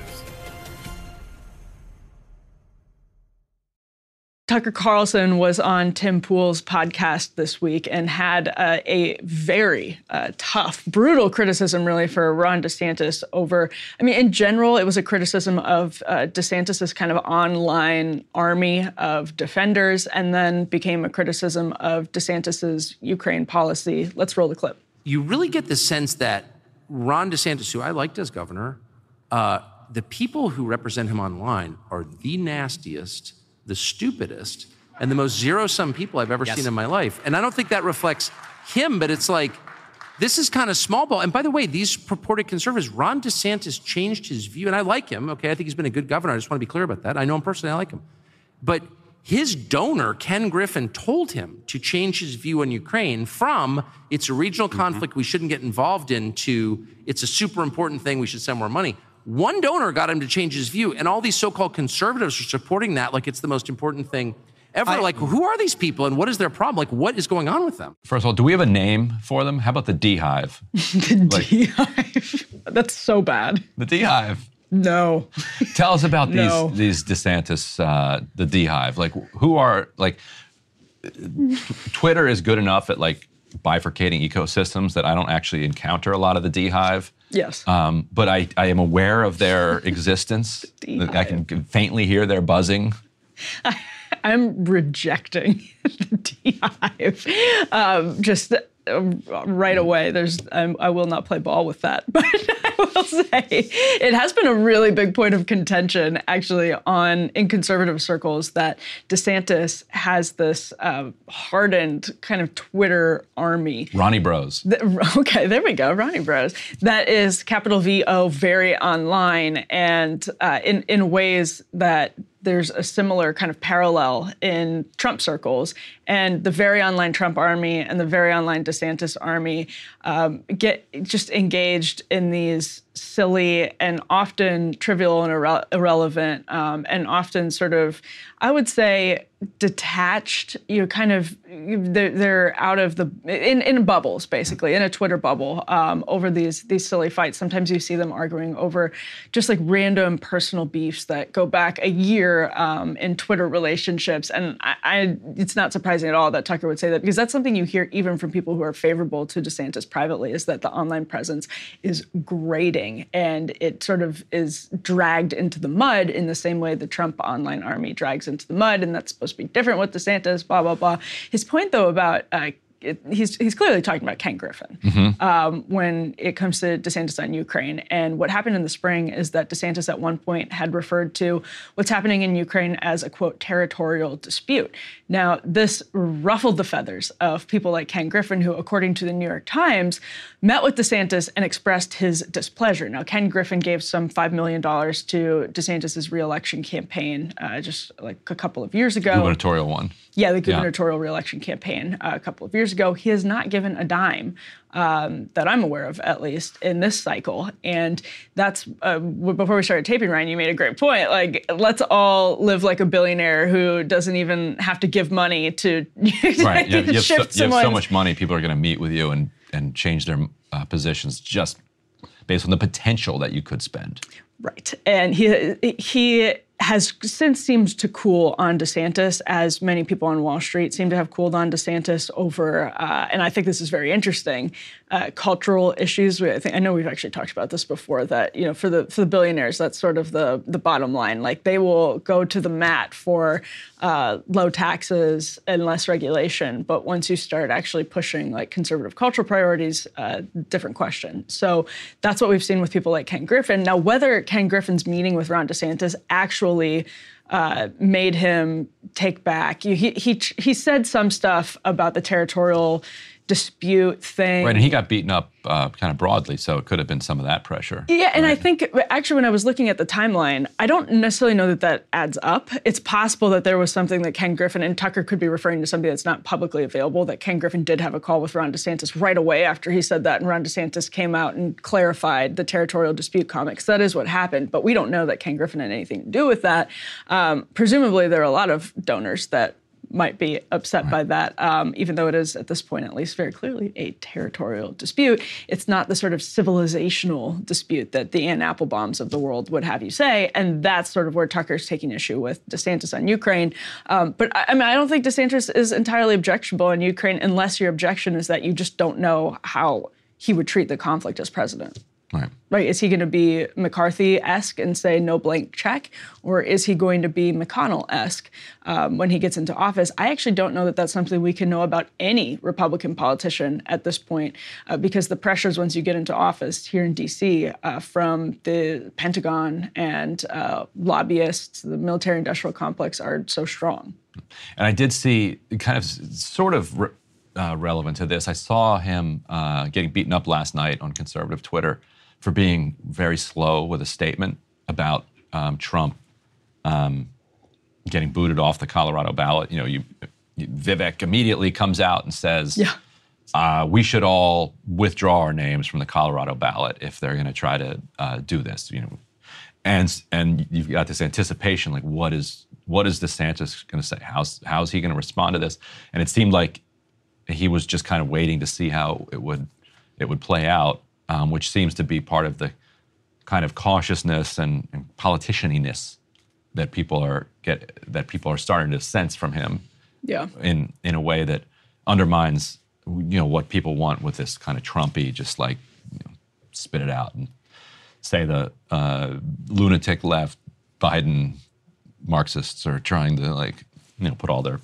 Tucker Carlson was on Tim Pool's podcast this week and had a very tough, brutal criticism, really, for Ron DeSantis over, I mean, in general, it was a criticism of DeSantis's kind of online army of defenders, and then became a criticism of DeSantis's Ukraine policy. Let's roll the clip. You really get the sense that Ron DeSantis, who I liked as governor, the people who represent him online are the nastiest, the stupidest, and the most zero-sum people I've ever seen in my life. And I don't think that reflects him, but it's like, this is kind of small ball. And by the way, these purported conservatives, Ron DeSantis changed his view, and I like him, okay? I think he's been a good governor. I just want to be clear about that. I know him personally, I like him. But his donor, Ken Griffin, told him to change his view on Ukraine from it's a regional conflict we shouldn't get involved in to it's a super important thing, we should send more money. One donor got him to change his view, and all these so-called conservatives are supporting that like it's the most important thing ever. Like, who are these people, and what is their problem? Like, what is going on with them? First of all, do we have a name for them? How about the D-Hive? The D-Hive? That's so bad. The D-Hive. No. Tell us about these DeSantis, the D-Hive. Like, who are, like, Twitter is good enough at, like, bifurcating ecosystems that I don't actually encounter a lot of the D-Hive. Yes. But I am aware of their existence. D-Hive. I can faintly hear their buzzing. I'm rejecting the D-Hive. Right away, I will not play ball with that. But I will say it has been a really big point of contention, actually, in conservative circles, that DeSantis has this hardened kind of Twitter army. Ronnie Bros. Okay, there we go, Ronnie Bros. That is capital V-O, very online, and in ways that there's a similar kind of parallel in Trump circles. And the very online Trump army and the very online DeSantis army get just engaged in these silly and often trivial and irrelevant and often sort of, I would say, detached, kind of, they're out of the, in bubbles, basically, in a Twitter bubble over these silly fights. Sometimes you see them arguing over just like random personal beefs that go back a year in Twitter relationships. And it's not surprising at all that Tucker would say that, because that's something you hear even from people who are favorable to DeSantis privately, is that the online presence is grating and it sort of is dragged into the mud in the same way the Trump online army drags into the mud, and that's supposed be different with DeSantis, blah, blah, blah. His point, though, about he's clearly talking about Ken Griffin when it comes to DeSantis on Ukraine. And what happened in the spring is that DeSantis at one point had referred to what's happening in Ukraine as a, quote, territorial dispute. Now, this ruffled the feathers of people like Ken Griffin, who, according to the New York Times, met with DeSantis and expressed his displeasure. Now, Ken Griffin gave some $5 million to DeSantis's reelection campaign just like a couple of years ago. Gubernatorial one. Yeah, the gubernatorial reelection campaign a couple of years years ago, he has not given a dime, that I'm aware of, at least, in this cycle. And that's, before we started taping, Ryan, you made a great point. Like, let's all live like a billionaire who doesn't even have to give money to right. You have so much money, people are going to meet with you and change their positions just based on the potential that you could spend. Right. And he has since seemed to cool on DeSantis, as many people on Wall Street seem to have cooled on DeSantis over, and I think this is very interesting, cultural issues. I know we've actually talked about this before, that, you know, for the billionaires, that's sort of the bottom line. Like, they will go to the mat for low taxes and less regulation, but once you start actually pushing, like, conservative cultural priorities, different question. So that's what we've seen with people like Ken Griffin. Now, whether Ken Griffin's meeting with Ron DeSantis actually made him take back. He said some stuff about the territorial dispute thing. Right, and he got beaten up kind of broadly, so it could have been some of that pressure. Yeah, and right. I think, actually, when I was looking at the timeline, I don't necessarily know that that adds up. It's possible that there was something that Ken Griffin, and Tucker could be referring to something that's not publicly available, that Ken Griffin did have a call with Ron DeSantis right away after he said that, and Ron DeSantis came out and clarified the territorial dispute comics. That is what happened, but we don't know that Ken Griffin had anything to do with that. Presumably, there are a lot of donors that might be upset by that, even though it is, at this point at least, very clearly a territorial dispute. It's not the sort of civilizational dispute that the Ann Applebaums of the world would have you say, and that's sort of where Tucker's taking issue with DeSantis on Ukraine. But I don't think DeSantis is entirely objectionable on Ukraine unless your objection is that you just don't know how he would treat the conflict as president. Right. Is he going to be McCarthy-esque and say no blank check? Or is he going to be McConnell-esque when he gets into office? I actually don't know that that's something we can know about any Republican politician at this point, because the pressures once you get into office here in D.C. From the Pentagon and lobbyists, the military-industrial complex, are so strong. And I did see kind of sort of relevant to this. I saw him getting beaten up last night on conservative Twitter for being very slow with a statement about Trump getting booted off the Colorado ballot. You know, Vivek immediately comes out and says, we should all withdraw our names from the Colorado ballot if they're going to try to do this. You know, and you've got this anticipation, like, what is DeSantis going to say? How's he going to respond to this? And it seemed like he was just kind of waiting to see how it would play out. Which seems to be part of the kind of cautiousness and politicianiness that people are starting to sense from him, in a way that undermines, you know, what people want with this kind of Trumpy, just like, you know, spit it out and say the lunatic left Biden Marxists are trying to, like, you know, put all their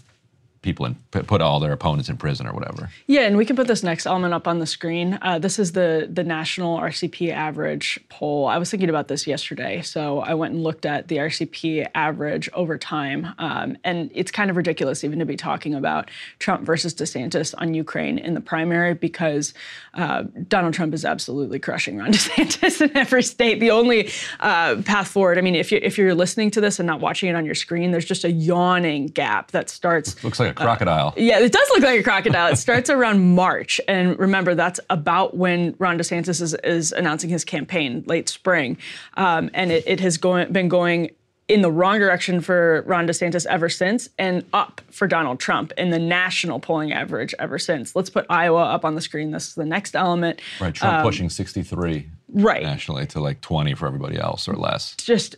opponents in prison or whatever. Yeah, and we can put this next element up on the screen. This is the national RCP average poll. I was thinking about this yesterday, so I went and looked at the RCP average over time, and it's kind of ridiculous even to be talking about Trump versus DeSantis on Ukraine in the primary, because Donald Trump is absolutely crushing Ron DeSantis in every state. The only path forward, I mean, if you're listening to this and not watching it on your screen, there's just a yawning gap that starts. It looks like a crocodile. Yeah, it does look like a crocodile. It starts around March. And remember, that's about when Ron DeSantis is announcing his campaign, late spring. And it has been going in the wrong direction for Ron DeSantis ever since, and up for Donald Trump in the national polling average ever since. Let's put Iowa up on the screen. This is the next element. Right, Trump pushing 63. Right. Nationally to like 20 for everybody else or less. Just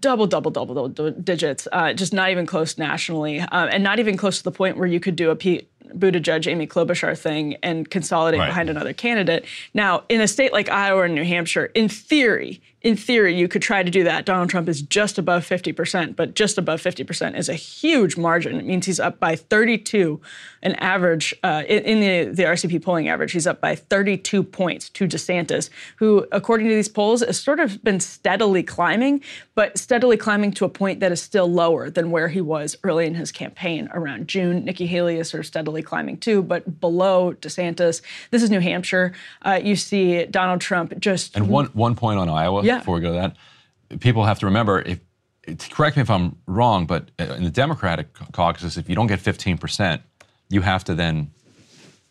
double digits. Just not even close nationally, and not even close to the point where you could do a Pete Buttigieg, Amy Klobuchar thing and consolidate behind another candidate. Now, in a state like Iowa and New Hampshire, in theory, you could try to do that. Donald Trump is just above 50%, but just above 50% is a huge margin. It means he's up by 32, an average, in the RCP polling average, he's up by 32 points to DeSantis, who, according to these polls, has sort of been steadily climbing to a point that is still lower than where he was early in his campaign around June. Nikki Haley is sort of steadily climbing too, but below DeSantis. This is New Hampshire. You see Donald Trump just— And one point on Iowa before we go to that. People have to remember, correct me if I'm wrong, but in the Democratic caucuses, if you don't get 15%, you have to then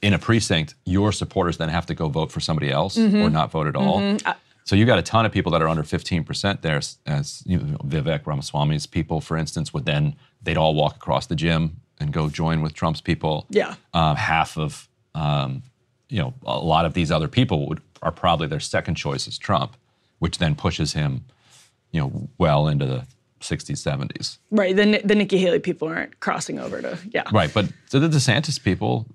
in a precinct, your supporters then have to go vote for somebody else or not vote at all. So you got a ton of people that are under 15% there. As you know, Vivek Ramaswamy's people, for instance, would then, they'd all walk across the gym and go join with Trump's people. Yeah. Half of, you know, a lot of these other people would, are probably their second choice is Trump, which then pushes him, you know, well into the 60s, 70s. Right, the Nikki Haley people aren't crossing over to, Right, but so the DeSantis people,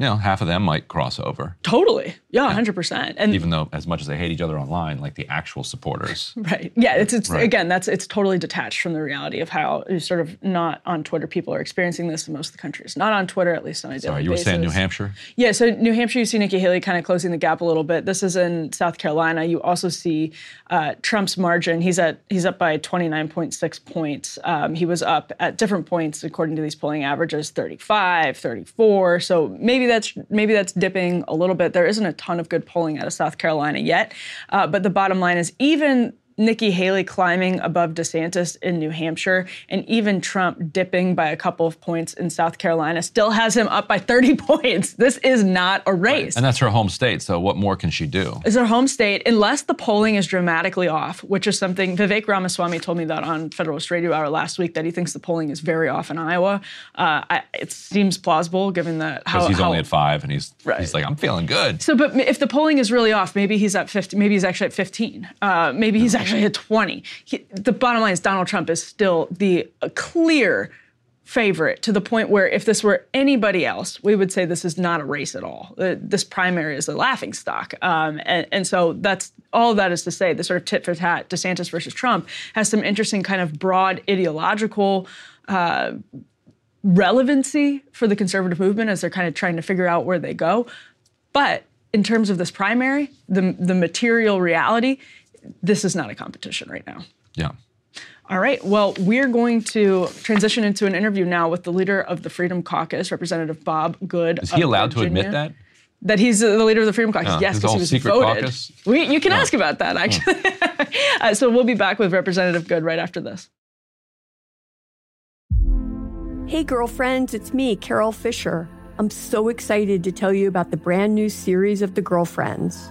you know, half of them might cross over. Totally, yeah, 100%. And even though, as much as they hate each other online, like the actual supporters. Right, yeah, it's again, that's it's totally detached from the reality of how sort of not on Twitter people are experiencing this, and most of the country is not on Twitter, at least on a daily basis. Sorry, you were saying New Hampshire? Yeah, so New Hampshire, you see Nikki Haley kind of closing the gap a little bit. This is in South Carolina. You also see Trump's margin. He's up by 29.6 points. He was up at different points, according to these polling averages, 35, 34, so maybe that's dipping a little bit. There isn't a ton of good polling out of South Carolina yet. But the bottom line is even Nikki Haley climbing above DeSantis in New Hampshire and even Trump dipping by a couple of points in South Carolina still has him up by 30 points. This is not a race. Right. And that's her home state, so what more can she do? It's her home state, unless the polling is dramatically off, which is something Vivek Ramaswamy told me that on Federalist Radio Hour last week, that he thinks the polling is very off in Iowa. It seems plausible given that how— Because he's only at 5 and he's like, I'm feeling good. So, but if the polling is really off, maybe he's at 50, maybe he's actually at 15. Maybe he's actually at 20. The bottom line is Donald Trump is still the clear favorite, to the point where if this were anybody else, we would say this is not a race at all. This primary is a laughingstock. And so that's all that is to say, the sort of tit for tat DeSantis versus Trump has some interesting kind of broad ideological relevancy for the conservative movement as they're kind of trying to figure out where they go. But in terms of this primary, the material reality, this is not a competition right now. Yeah. All right. Well, we're going to transition into an interview now with the leader of the Freedom Caucus, Representative Bob Good. Is he allowed to admit that? That he's the leader of the Freedom Caucus? Yes, because he was voted. Caucus? You can ask about that, actually. So we'll be back with Representative Good right after this. Hey, girlfriends, it's me, Carol Fisher. I'm so excited to tell you about the brand new series of The Girlfriends.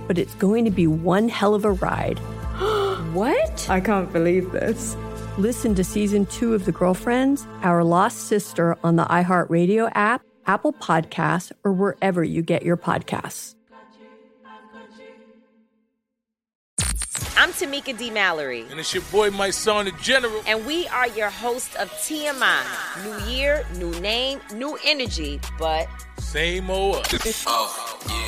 but it's going to be one hell of a ride. What? I can't believe this. Listen to season 2 of The Girlfriends, Our Lost Sister, on the iHeartRadio app, Apple Podcasts, or wherever you get your podcasts. I'm Tamika D. Mallory. And it's your boy, my son, The General. And we are your hosts of TMI. New year, new name, new energy, but same old us. Oh, yeah.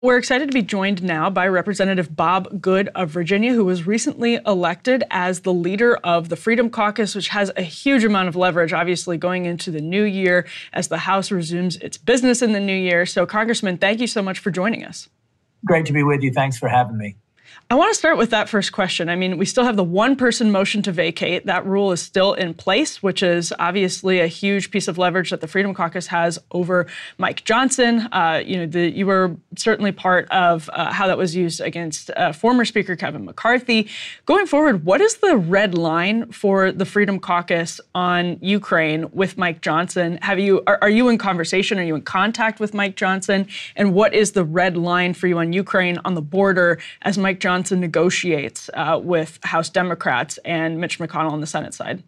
We're excited to be joined now by Representative Bob Good of Virginia, who was recently elected as the leader of the Freedom Caucus, which has a huge amount of leverage, obviously, going into the new year as the House resumes its business in the new year. So, Congressman, thank you so much for joining us. Great to be with you. Thanks for having me. I want to start with that first question. I mean, we still have the one-person motion to vacate. That rule is still in place, which is obviously a huge piece of leverage that the Freedom Caucus has over Mike Johnson. You were certainly part of how that was used against former Speaker Kevin McCarthy. Going forward, what is the red line for the Freedom Caucus on Ukraine with Mike Johnson? Are you in conversation? Are you in contact with Mike Johnson? And what is the red line for you on Ukraine on the border as Mike Johnson negotiates with House Democrats and Mitch McConnell on the Senate side?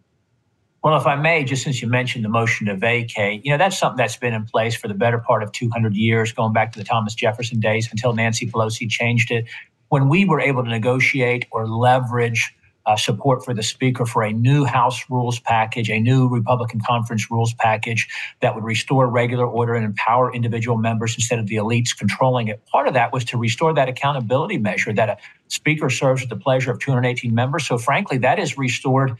Well, if I may, just since you mentioned the motion to vacate, that's something that's been in place for the better part of 200 years, going back to the Thomas Jefferson days until Nancy Pelosi changed it. When we were able to negotiate or leverage support for the Speaker for a new House rules package, a new Republican Conference rules package that would restore regular order and empower individual members instead of the elites controlling it. Part of that was to restore that accountability measure that a Speaker serves at the pleasure of 218 members. So frankly, that is restored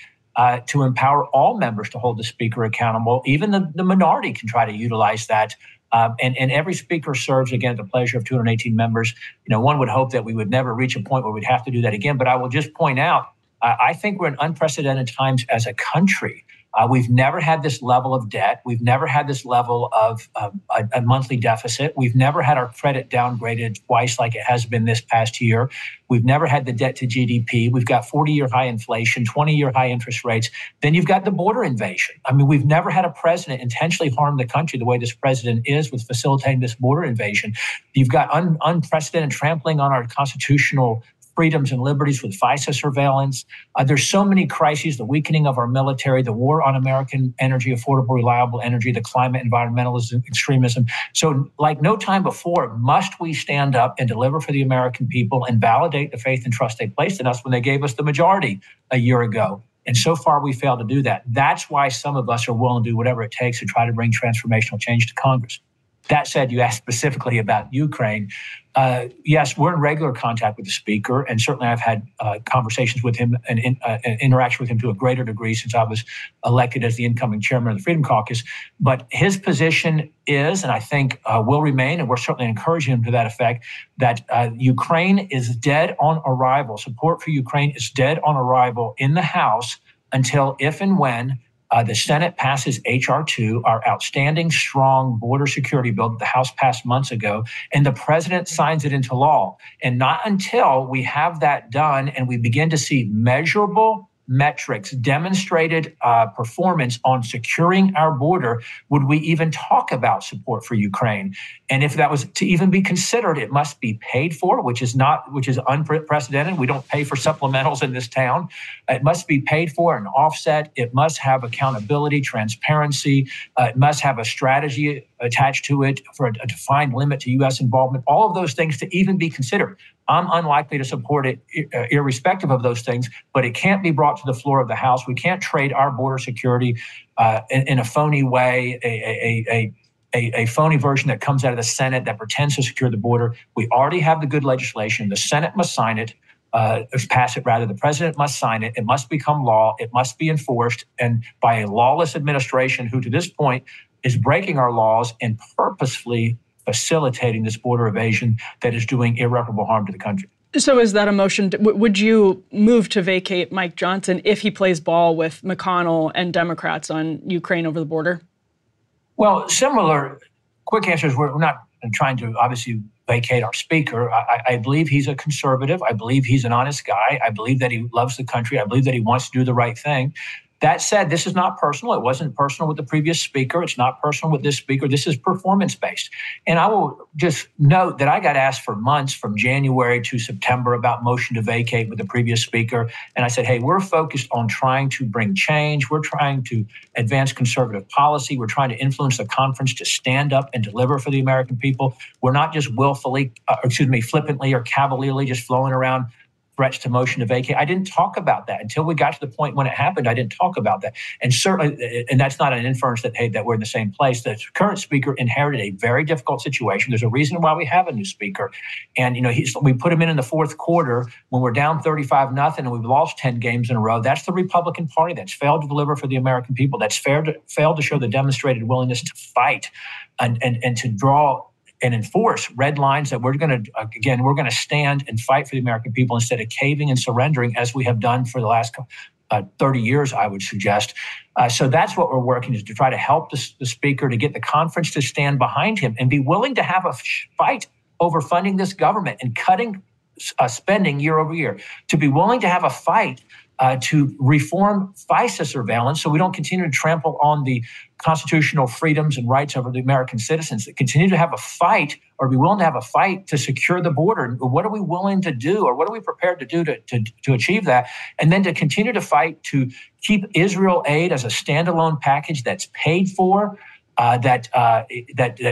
to empower all members to hold the Speaker accountable. Even the minority can try to utilize that. And every Speaker serves, again, at the pleasure of 218 members. One would hope that we would never reach a point where we'd have to do that again. But I will just point out, I think we're in unprecedented times as a country. We've never had this level of debt. We've never had this level of a monthly deficit. We've never had our credit downgraded twice like it has been this past year. We've never had the debt to GDP. We've got 40-year high inflation, 20-year high interest rates. Then you've got the border invasion. I mean, we've never had a president intentionally harm the country the way this president is with facilitating this border invasion. You've got unprecedented trampling on our constitutional freedoms and liberties with FISA surveillance. There's so many crises, the weakening of our military, the war on American energy, affordable, reliable energy, the climate, environmentalism, extremism. So like no time before, must we stand up and deliver for the American people and validate the faith and trust they placed in us when they gave us the majority a year ago. And so far, we failed to do that. That's why some of us are willing to do whatever it takes to try to bring transformational change to Congress. That said, you asked specifically about Ukraine. Yes, we're in regular contact with the Speaker, and certainly I've had conversations with him and interaction with him to a greater degree since I was elected as the incoming chairman of the Freedom Caucus. But his position is, and I think will remain, and we're certainly encouraging him to that effect, that Ukraine is dead on arrival. Support for Ukraine is dead on arrival in the House until if and when the Senate passes H.R. 2, our outstanding, strong border security bill that the House passed months ago, and the president signs it into law. And not until we have that done and we begin to see measurable metrics, demonstrated performance on securing our border, would we even talk about support for Ukraine? And if that was to even be considered, it must be paid for, which is unprecedented. We don't pay for supplementals in this town. It must be paid for and offset. It must have accountability, transparency. It must have a strategy attached to it for a defined limit to U.S. involvement. All of those things to even be considered. I'm unlikely to support it irrespective of those things, but it can't be brought to the floor of the House. We can't trade our border security in a phony way, a phony version that comes out of the Senate that pretends to secure the border. We already have the good legislation. The Senate must sign it, pass it rather. The president must sign it. It must become law. It must be enforced. And by a lawless administration who to this point is breaking our laws and purposefully facilitating this border evasion that is doing irreparable harm to the country. So is that a motion? Would you move to vacate Mike Johnson if he plays ball with McConnell and Democrats on Ukraine over the border? Well, similar quick answers. We're not trying to obviously vacate our speaker. I believe he's a conservative. I believe he's an honest guy. I believe that he loves the country. I believe that he wants to do the right thing. That said, this is not personal. It wasn't personal with the previous speaker. It's not personal with this speaker. This is performance-based. And I will just note that I got asked for months from January to September about motion to vacate with the previous speaker. And I said, hey, we're focused on trying to bring change. We're trying to advance conservative policy. We're trying to influence the conference to stand up and deliver for the American people. We're not just willfully, flippantly or cavalierly just flowing around threats to motion to vacate. I didn't talk about that until we got to the point when it happened. I didn't talk about that. And certainly, and that's not an inference that, hey, that we're in the same place. The current speaker inherited a very difficult situation. There's a reason why we have a new speaker. And, you know, we put him in the fourth quarter when we're down 35-0 and we've lost 10 games in a row. That's the Republican Party that's failed to deliver for the American people. That's failed to show the demonstrated willingness to fight and to draw and enforce red lines that we're going to stand and fight for the American people instead of caving and surrendering as we have done for the last 30 years, I would suggest. So that's what we're working is to try to help the speaker to get the conference to stand behind him and be willing to have a fight over funding this government and cutting spending year over year, to be willing to have a fight to reform FISA surveillance so we don't continue to trample on the constitutional freedoms and rights of the American citizens, that continue to have a fight or be willing to have a fight to secure the border. What are we willing to do, or what are we prepared to do to achieve that? And then to continue to fight to keep Israel aid as a standalone package that's paid for, that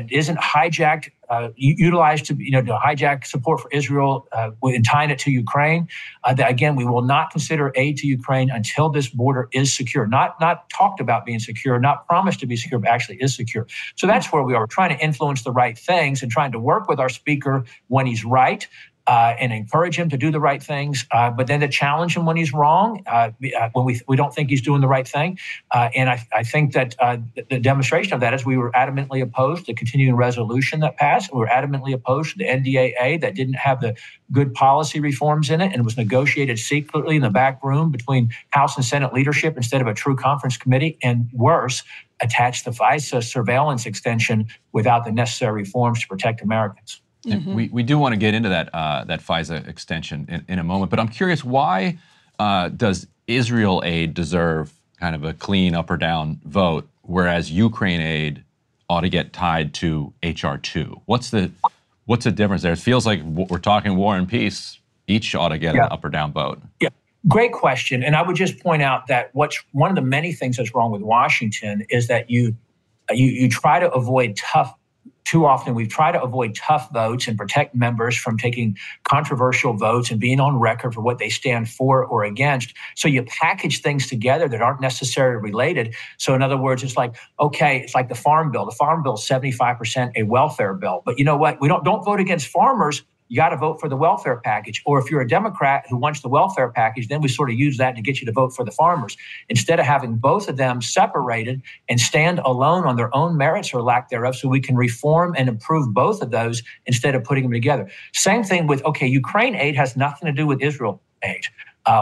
isn't hijacked, utilized to hijack support for Israel and tying it to Ukraine. That again, we will not consider aid to Ukraine until this border is secure. Not talked about being secure, not promised to be secure, but actually is secure. So that's where we are. We're trying to influence the right things and trying to work with our speaker when he's right. And encourage him to do the right things, but then to challenge him when he's wrong, when we don't think he's doing the right thing. And I think that the demonstration of that is we were adamantly opposed to the continuing resolution that passed. We were adamantly opposed to the NDAA that didn't have the good policy reforms in it and was negotiated secretly in the back room between House and Senate leadership instead of a true conference committee, and worse, attached the FISA surveillance extension without the necessary reforms to protect Americans. Mm-hmm. We do want to get into that FISA extension in a moment, but I'm curious, why does Israel aid deserve kind of a clean up or down vote, whereas Ukraine aid ought to get tied to HR2? What's the difference there? It feels like we're talking war and peace. Each ought to get an up or down vote. Yeah. Great question. And I would just point out that one of the many things that's wrong with Washington is that you try to avoid tough. Too often, we've tried to avoid tough votes and protect members from taking controversial votes and being on record for what they stand for or against. So you package things together that aren't necessarily related. So in other words, it's like the Farm Bill. The Farm Bill is 75% a welfare bill. But you know what? We don't vote against farmers. You got to vote for the welfare package. Or if you're a Democrat who wants the welfare package, then we sort of use that to get you to vote for the farmers. Instead of having both of them separated and stand alone on their own merits or lack thereof, so we can reform and improve both of those instead of putting them together. Same thing with, Ukraine aid has nothing to do with Israel aid.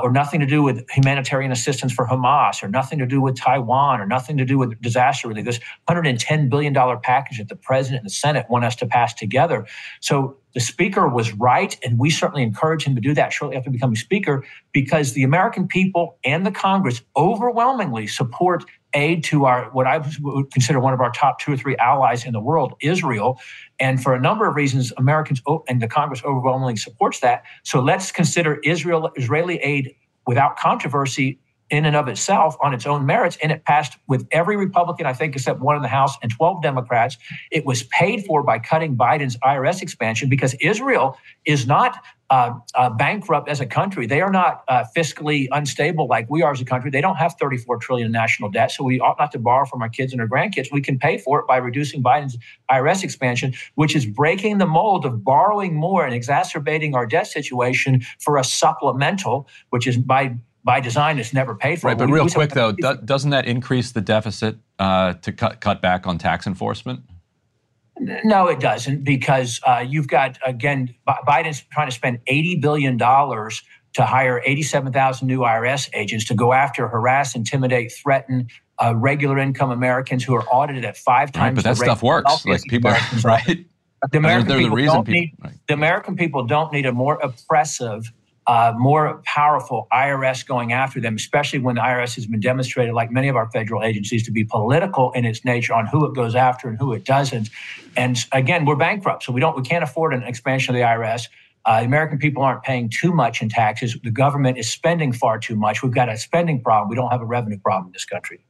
Or nothing to do with humanitarian assistance for Hamas, or nothing to do with Taiwan, or nothing to do with disaster relief. This $110 billion package that the president and the Senate want us to pass together. So the speaker was right, and we certainly encouraged him to do that shortly after becoming speaker, because the American people and the Congress overwhelmingly support aid to what I would consider one of our top two or three allies in the world, Israel. And for a number of reasons, Americans and the Congress overwhelmingly supports that. So let's consider Israeli aid without controversy in and of itself on its own merits. And it passed with every Republican, I think, except one in the House and 12 Democrats. It was paid for by cutting Biden's IRS expansion, because Israel is not bankrupt as a country. They are not fiscally unstable like we are as a country. They don't have $34 trillion in national debt, so we ought not to borrow from our kids and our grandkids. We can pay for it by reducing Biden's IRS expansion, which is breaking the mold of borrowing more and exacerbating our debt situation for a supplemental, which is by design it's never paid for. Right, but real quick though, doesn't that increase the deficit to cut back on tax enforcement? No, it doesn't, because you've got, again, Biden's trying to spend $80 billion to hire 87,000 new IRS agents to go after, harass, intimidate, threaten regular income Americans who are audited at 5 times. But that stuff works. Like people, right? The American, the American people don't need a more oppressive, more powerful IRS going after them, especially when the IRS has been demonstrated, like many of our federal agencies, to be political in its nature on who it goes after and who it doesn't. And again, we're bankrupt, so we can't afford an expansion of the IRS. The American people aren't paying too much in taxes. The government is spending far too much. We've got a spending problem. We don't have a revenue problem in this country.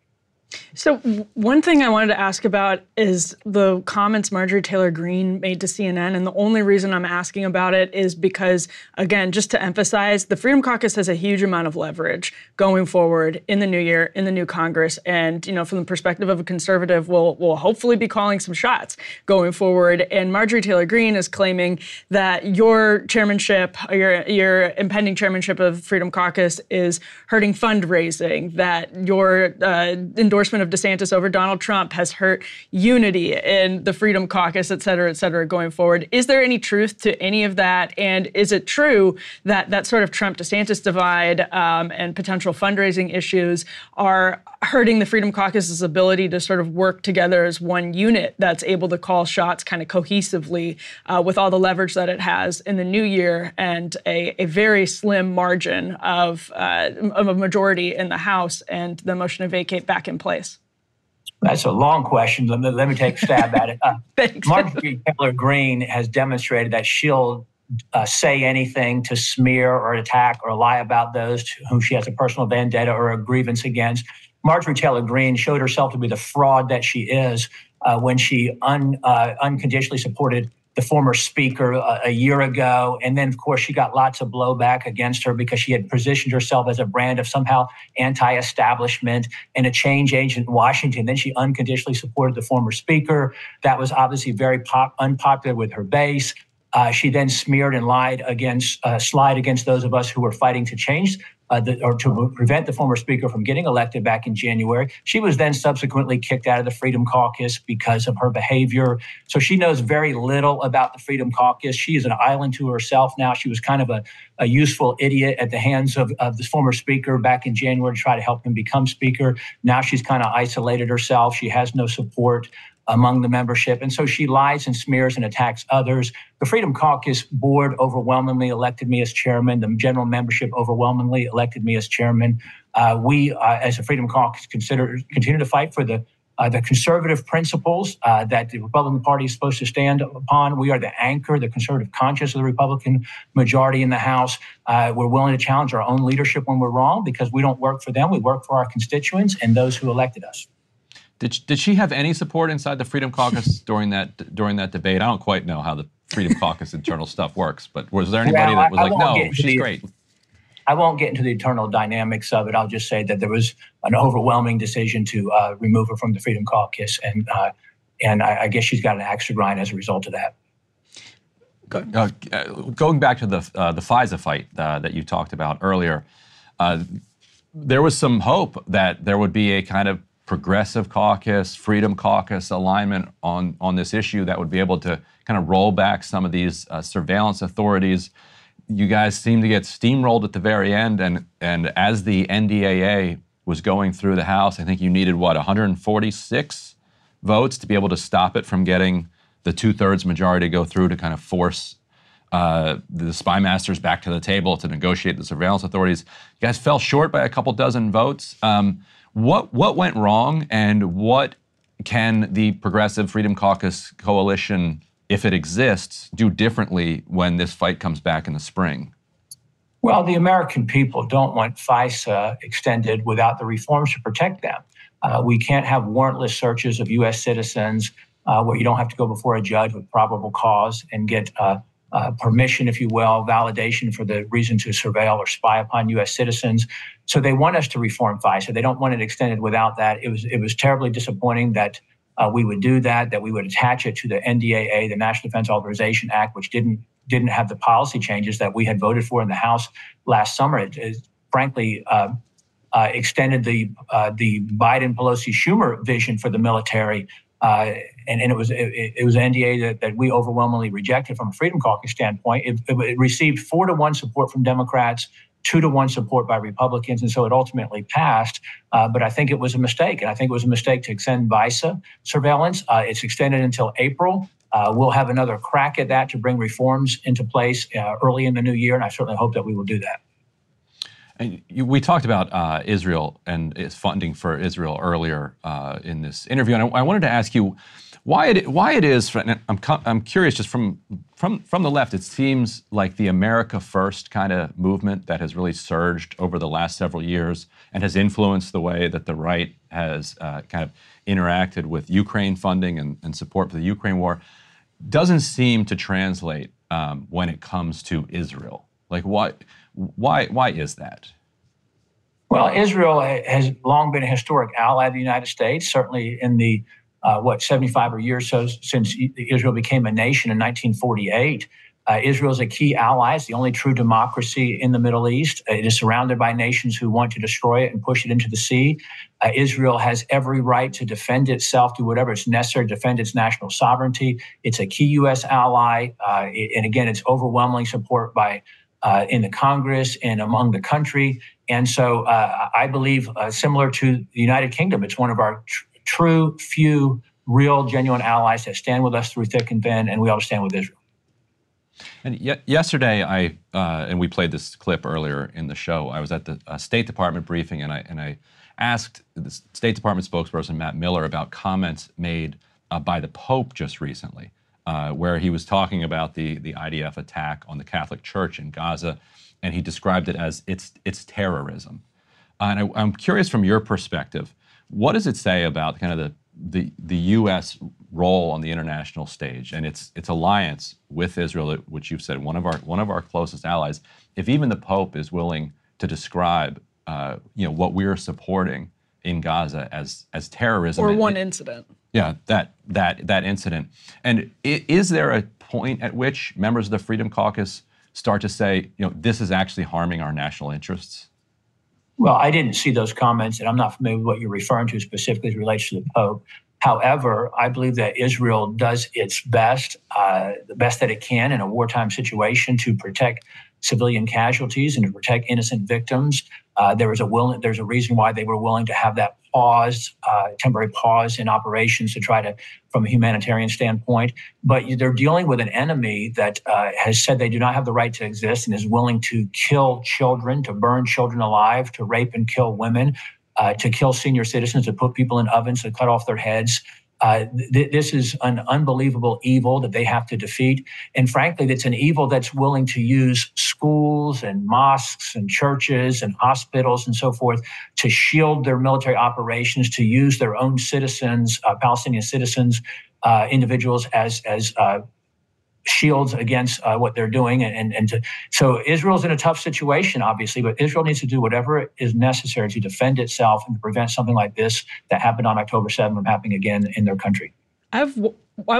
So one thing I wanted to ask about is the comments Marjorie Taylor Greene made to CNN. And the only reason I'm asking about it is because, again, just to emphasize, the Freedom Caucus has a huge amount of leverage going forward in the new year, in the new Congress. And, you know, from the perspective of a conservative, we'll hopefully be calling some shots going forward. And Marjorie Taylor Greene is claiming that your chairmanship, your impending chairmanship of Freedom Caucus is hurting fundraising, that your endorsement of DeSantis over Donald Trump has hurt unity in the Freedom Caucus, et cetera, going forward. Is there any truth to any of that? And is it true that that sort of Trump-DeSantis divide and potential fundraising issues are hurting the Freedom Caucus's ability to sort of work together as one unit that's able to call shots kind of cohesively with all the leverage that it has in the new year and a very slim margin of a majority in the House and the motion to vacate back in place? That's a long question. Let me take a stab at it. Marjorie Taylor Greene has demonstrated that she'll say anything to smear or attack or lie about those to whom she has a personal vendetta or a grievance against. Marjorie Taylor Greene showed herself to be the fraud that she is when she unconditionally supported the former speaker a year ago. And then, of course, she got lots of blowback against her because she had positioned herself as a brand of somehow anti-establishment and a change agent in Washington. Then she unconditionally supported the former speaker. That was obviously very unpopular with her base. She then smeared and lied against, lied against those of us who were fighting to change or to prevent the former speaker from getting elected back in January. She was then subsequently kicked out of the Freedom Caucus because of her behavior. So she knows very little about the Freedom Caucus. She is an island to herself now. She was kind of a useful idiot at the hands of the former speaker back in January to try to help him become speaker. Now she's kind of isolated herself. She has no support among the membership. And so she lies and smears and attacks others. The Freedom Caucus board overwhelmingly elected me as chairman. The general membership overwhelmingly elected me as chairman. We, as the Freedom Caucus, continue to fight for the conservative principles that the Republican Party is supposed to stand upon. We are the anchor, the conservative conscience of the Republican majority in the House. We're willing to challenge our own leadership when we're wrong because we don't work for them. We work for our constituents and those who elected us. Did she have any support inside the Freedom Caucus during that debate? I don't quite know how the Freedom Caucus internal stuff works, but was there anybody that was like, no, she's great? I won't get into the internal dynamics of it. I'll just say that there was an overwhelming decision to remove her from the Freedom Caucus, and I guess she's got an axe to grind as a result of that. Going back to the FISA fight that you talked about earlier, there was some hope that there would be a kind of progressive caucus, Freedom Caucus alignment on this issue that would be able to kind of roll back some of these surveillance authorities. You guys seem to get steamrolled at the very end, and as the NDAA was going through the House, I think you needed, 146 votes to be able to stop it from getting the two-thirds majority to go through to kind of force the spy masters back to the table to negotiate the surveillance authorities. You guys fell short by a couple dozen votes. What went wrong, and what can the Progressive Freedom Caucus coalition, if it exists, do differently when this fight comes back in the spring? Well, the American people don't want FISA extended without the reforms to protect them. We can't have warrantless searches of U.S. citizens where you don't have to go before a judge with probable cause and get permission, if you will, validation for the reason to surveil or spy upon U.S. citizens. So they want us to reform FISA. They don't want it extended without that. It was terribly disappointing that we would do that, that we would attach it to the NDAA, the National Defense Authorization Act, which didn't have the policy changes that we had voted for in the House last summer. It frankly extended the Biden-Pelosi-Schumer vision for the military. And it was an NDA that we overwhelmingly rejected from a Freedom Caucus standpoint. It received 4-to-1 support from Democrats, 2-to-1 support by Republicans, and so it ultimately passed. But I think it was a mistake, and I think it was a mistake to extend VISA surveillance. It's extended until April. We'll have another crack at that to bring reforms into place early in the new year, and I certainly hope that we will do that. And we talked about Israel and its funding for Israel earlier in this interview, and I wanted to ask you why it is. And I'm curious, just from the left, it seems like the America First kind of movement that has really surged over the last several years and has influenced the way that the right has kind of interacted with Ukraine funding and support for the Ukraine war, doesn't seem to translate when it comes to Israel. Like, why is that? Well, Israel has long been a historic ally of the United States, certainly in the, 75 or years or so since Israel became a nation in 1948. Israel is a key ally. It's the only true democracy in the Middle East. It is surrounded by nations who want to destroy it and push it into the sea. Israel has every right to defend itself, do whatever is necessary to defend its national sovereignty. It's a key U.S. ally. And again, it's overwhelming support by in the Congress and among the country. And so I believe, similar to the United Kingdom, it's one of our true, few, real, genuine allies that stand with us through thick and thin, and we ought to stand with Israel. And yesterday, and we played this clip earlier in the show, I was at the State Department briefing, and I asked the State Department spokesperson, Matt Miller, about comments made by the Pope just recently, where he was talking about the IDF attack on the Catholic Church in Gaza, and he described it as it's terrorism. And I'm curious, from your perspective, what does it say about kind of the U.S. role on the international stage and its alliance with Israel, which you've said one of our closest allies? If even the Pope is willing to describe what we're supporting in Gaza as terrorism, or one incident. Yeah, that incident. And is there a point at which members of the Freedom Caucus start to say, this is actually harming our national interests? Well, I didn't see those comments, and I'm not familiar with what you're referring to specifically as it relates to the Pope. However, I believe that Israel does its best, the best that it can in a wartime situation, to protect civilian casualties and to protect innocent victims. There's a reason why they were willing to have that pause, temporary pause in operations to try to, from a humanitarian standpoint. But they're dealing with an enemy that has said they do not have the right to exist and is willing to kill children, to burn children alive, to rape and kill women, to kill senior citizens, to put people in ovens, to cut off their heads. This is an unbelievable evil that they have to defeat. And frankly, that's an evil that's willing to use schools and mosques and churches and hospitals and so forth to shield their military operations, to use their own citizens, Palestinian citizens, individuals as shields against what they're doing. So Israel's in a tough situation, obviously, but Israel needs to do whatever is necessary to defend itself and to prevent something like this that happened on October 7th from happening again in their country. I have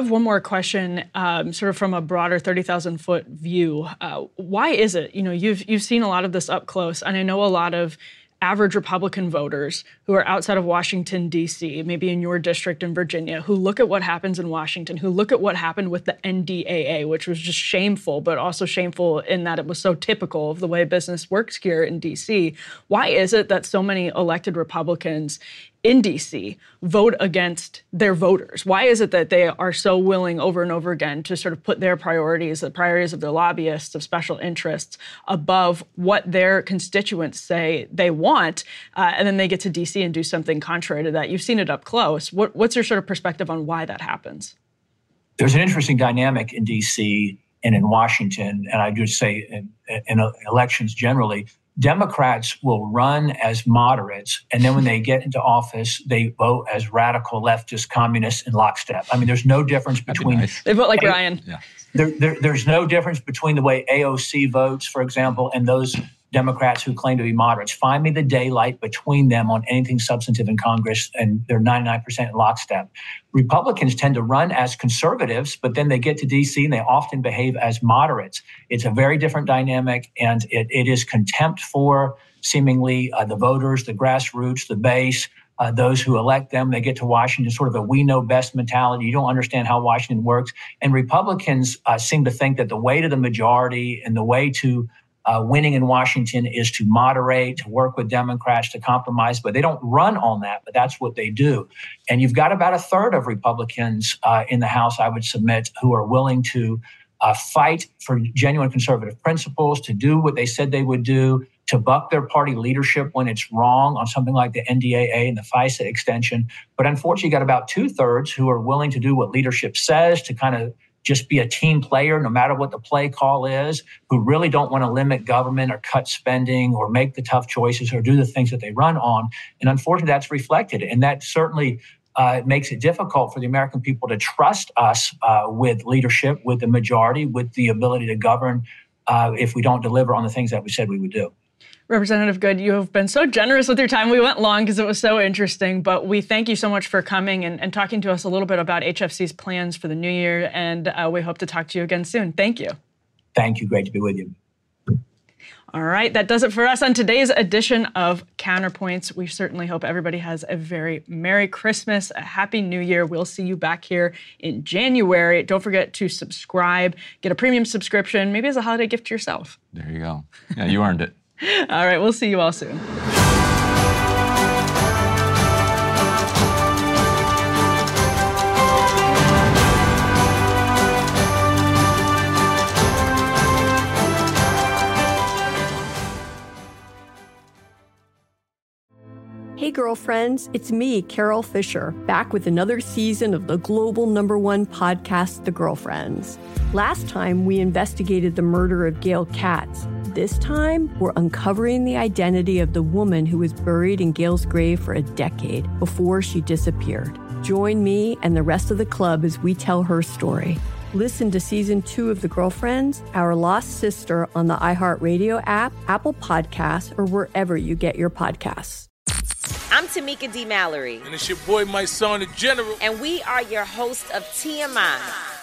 one more question, sort of from a broader 30,000-foot view. Why is it, you've seen a lot of this up close, and I know a lot of average Republican voters who are outside of Washington, D.C., maybe in your district in Virginia, who look at what happens in Washington, who look at what happened with the NDAA, which was just shameful, but also shameful in that it was so typical of the way business works here in D.C. Why is it that so many elected Republicans in D.C. vote against their voters? Why is it that they are so willing over and over again to sort of put their priorities, the priorities of their lobbyists, of special interests, above what their constituents say they want, and then they get to D.C. and do something contrary to that? You've seen it up close. What's your sort of perspective on why that happens? There's an interesting dynamic in D.C. and in Washington, and I would say in elections generally. Democrats will run as moderates, and then when they get into office, they vote as radical leftist communists in lockstep. I mean, there's no difference between... Nice. They vote like Ryan. Yeah. There's no difference between the way AOC votes, for example, and those Democrats who claim to be moderates. Find me the daylight between them on anything substantive in Congress, and they're 99% in lockstep. Republicans tend to run as conservatives, but then they get to D.C. and they often behave as moderates. It's a very different dynamic, and it is contempt for, seemingly, the voters, the grassroots, the base, those who elect them. They get to Washington, sort of a we know best mentality. You don't understand how Washington works. And Republicans seem to think that the way to the majority and the way to winning in Washington is to moderate, to work with Democrats, to compromise, but they don't run on that, but that's what they do. And you've got about a third of Republicans in the House, I would submit, who are willing to fight for genuine conservative principles, to do what they said they would do, to buck their party leadership when it's wrong on something like the NDAA and the FISA extension. But unfortunately, you got about two-thirds who are willing to do what leadership says, to kind of just be a team player, no matter what the play call is, who really don't want to limit government or cut spending or make the tough choices or do the things that they run on. And unfortunately, that's reflected. And that certainly makes it difficult for the American people to trust us with leadership, with the majority, with the ability to govern if we don't deliver on the things that we said we would do. Representative Good, you have been so generous with your time. We went long because it was so interesting, but we thank you so much for coming and talking to us a little bit about HFC's plans for the new year, and we hope to talk to you again soon. Thank you. Thank you. Great to be with you. All right, that does it for us on today's edition of Counterpoints. We certainly hope everybody has a very Merry Christmas, a Happy New Year. We'll see you back here in January. Don't forget to subscribe, get a premium subscription, maybe as a holiday gift to yourself. There you go. Yeah, you earned it. All right, we'll see you all soon. Hey, girlfriends, it's me, Carol Fisher, back with another season of the global #1 podcast, The Girlfriends. Last time, we investigated the murder of Gail Katz. This time, we're uncovering the identity of the woman who was buried in Gail's grave for a decade before she disappeared. Join me and the rest of the club as we tell her story. Listen to Season 2 of The Girlfriends, Our Lost Sister on the iHeartRadio app, Apple Podcasts, or wherever you get your podcasts. I'm Tamika D. Mallory. And it's your boy, my son, The General. And we are your hosts of TMI.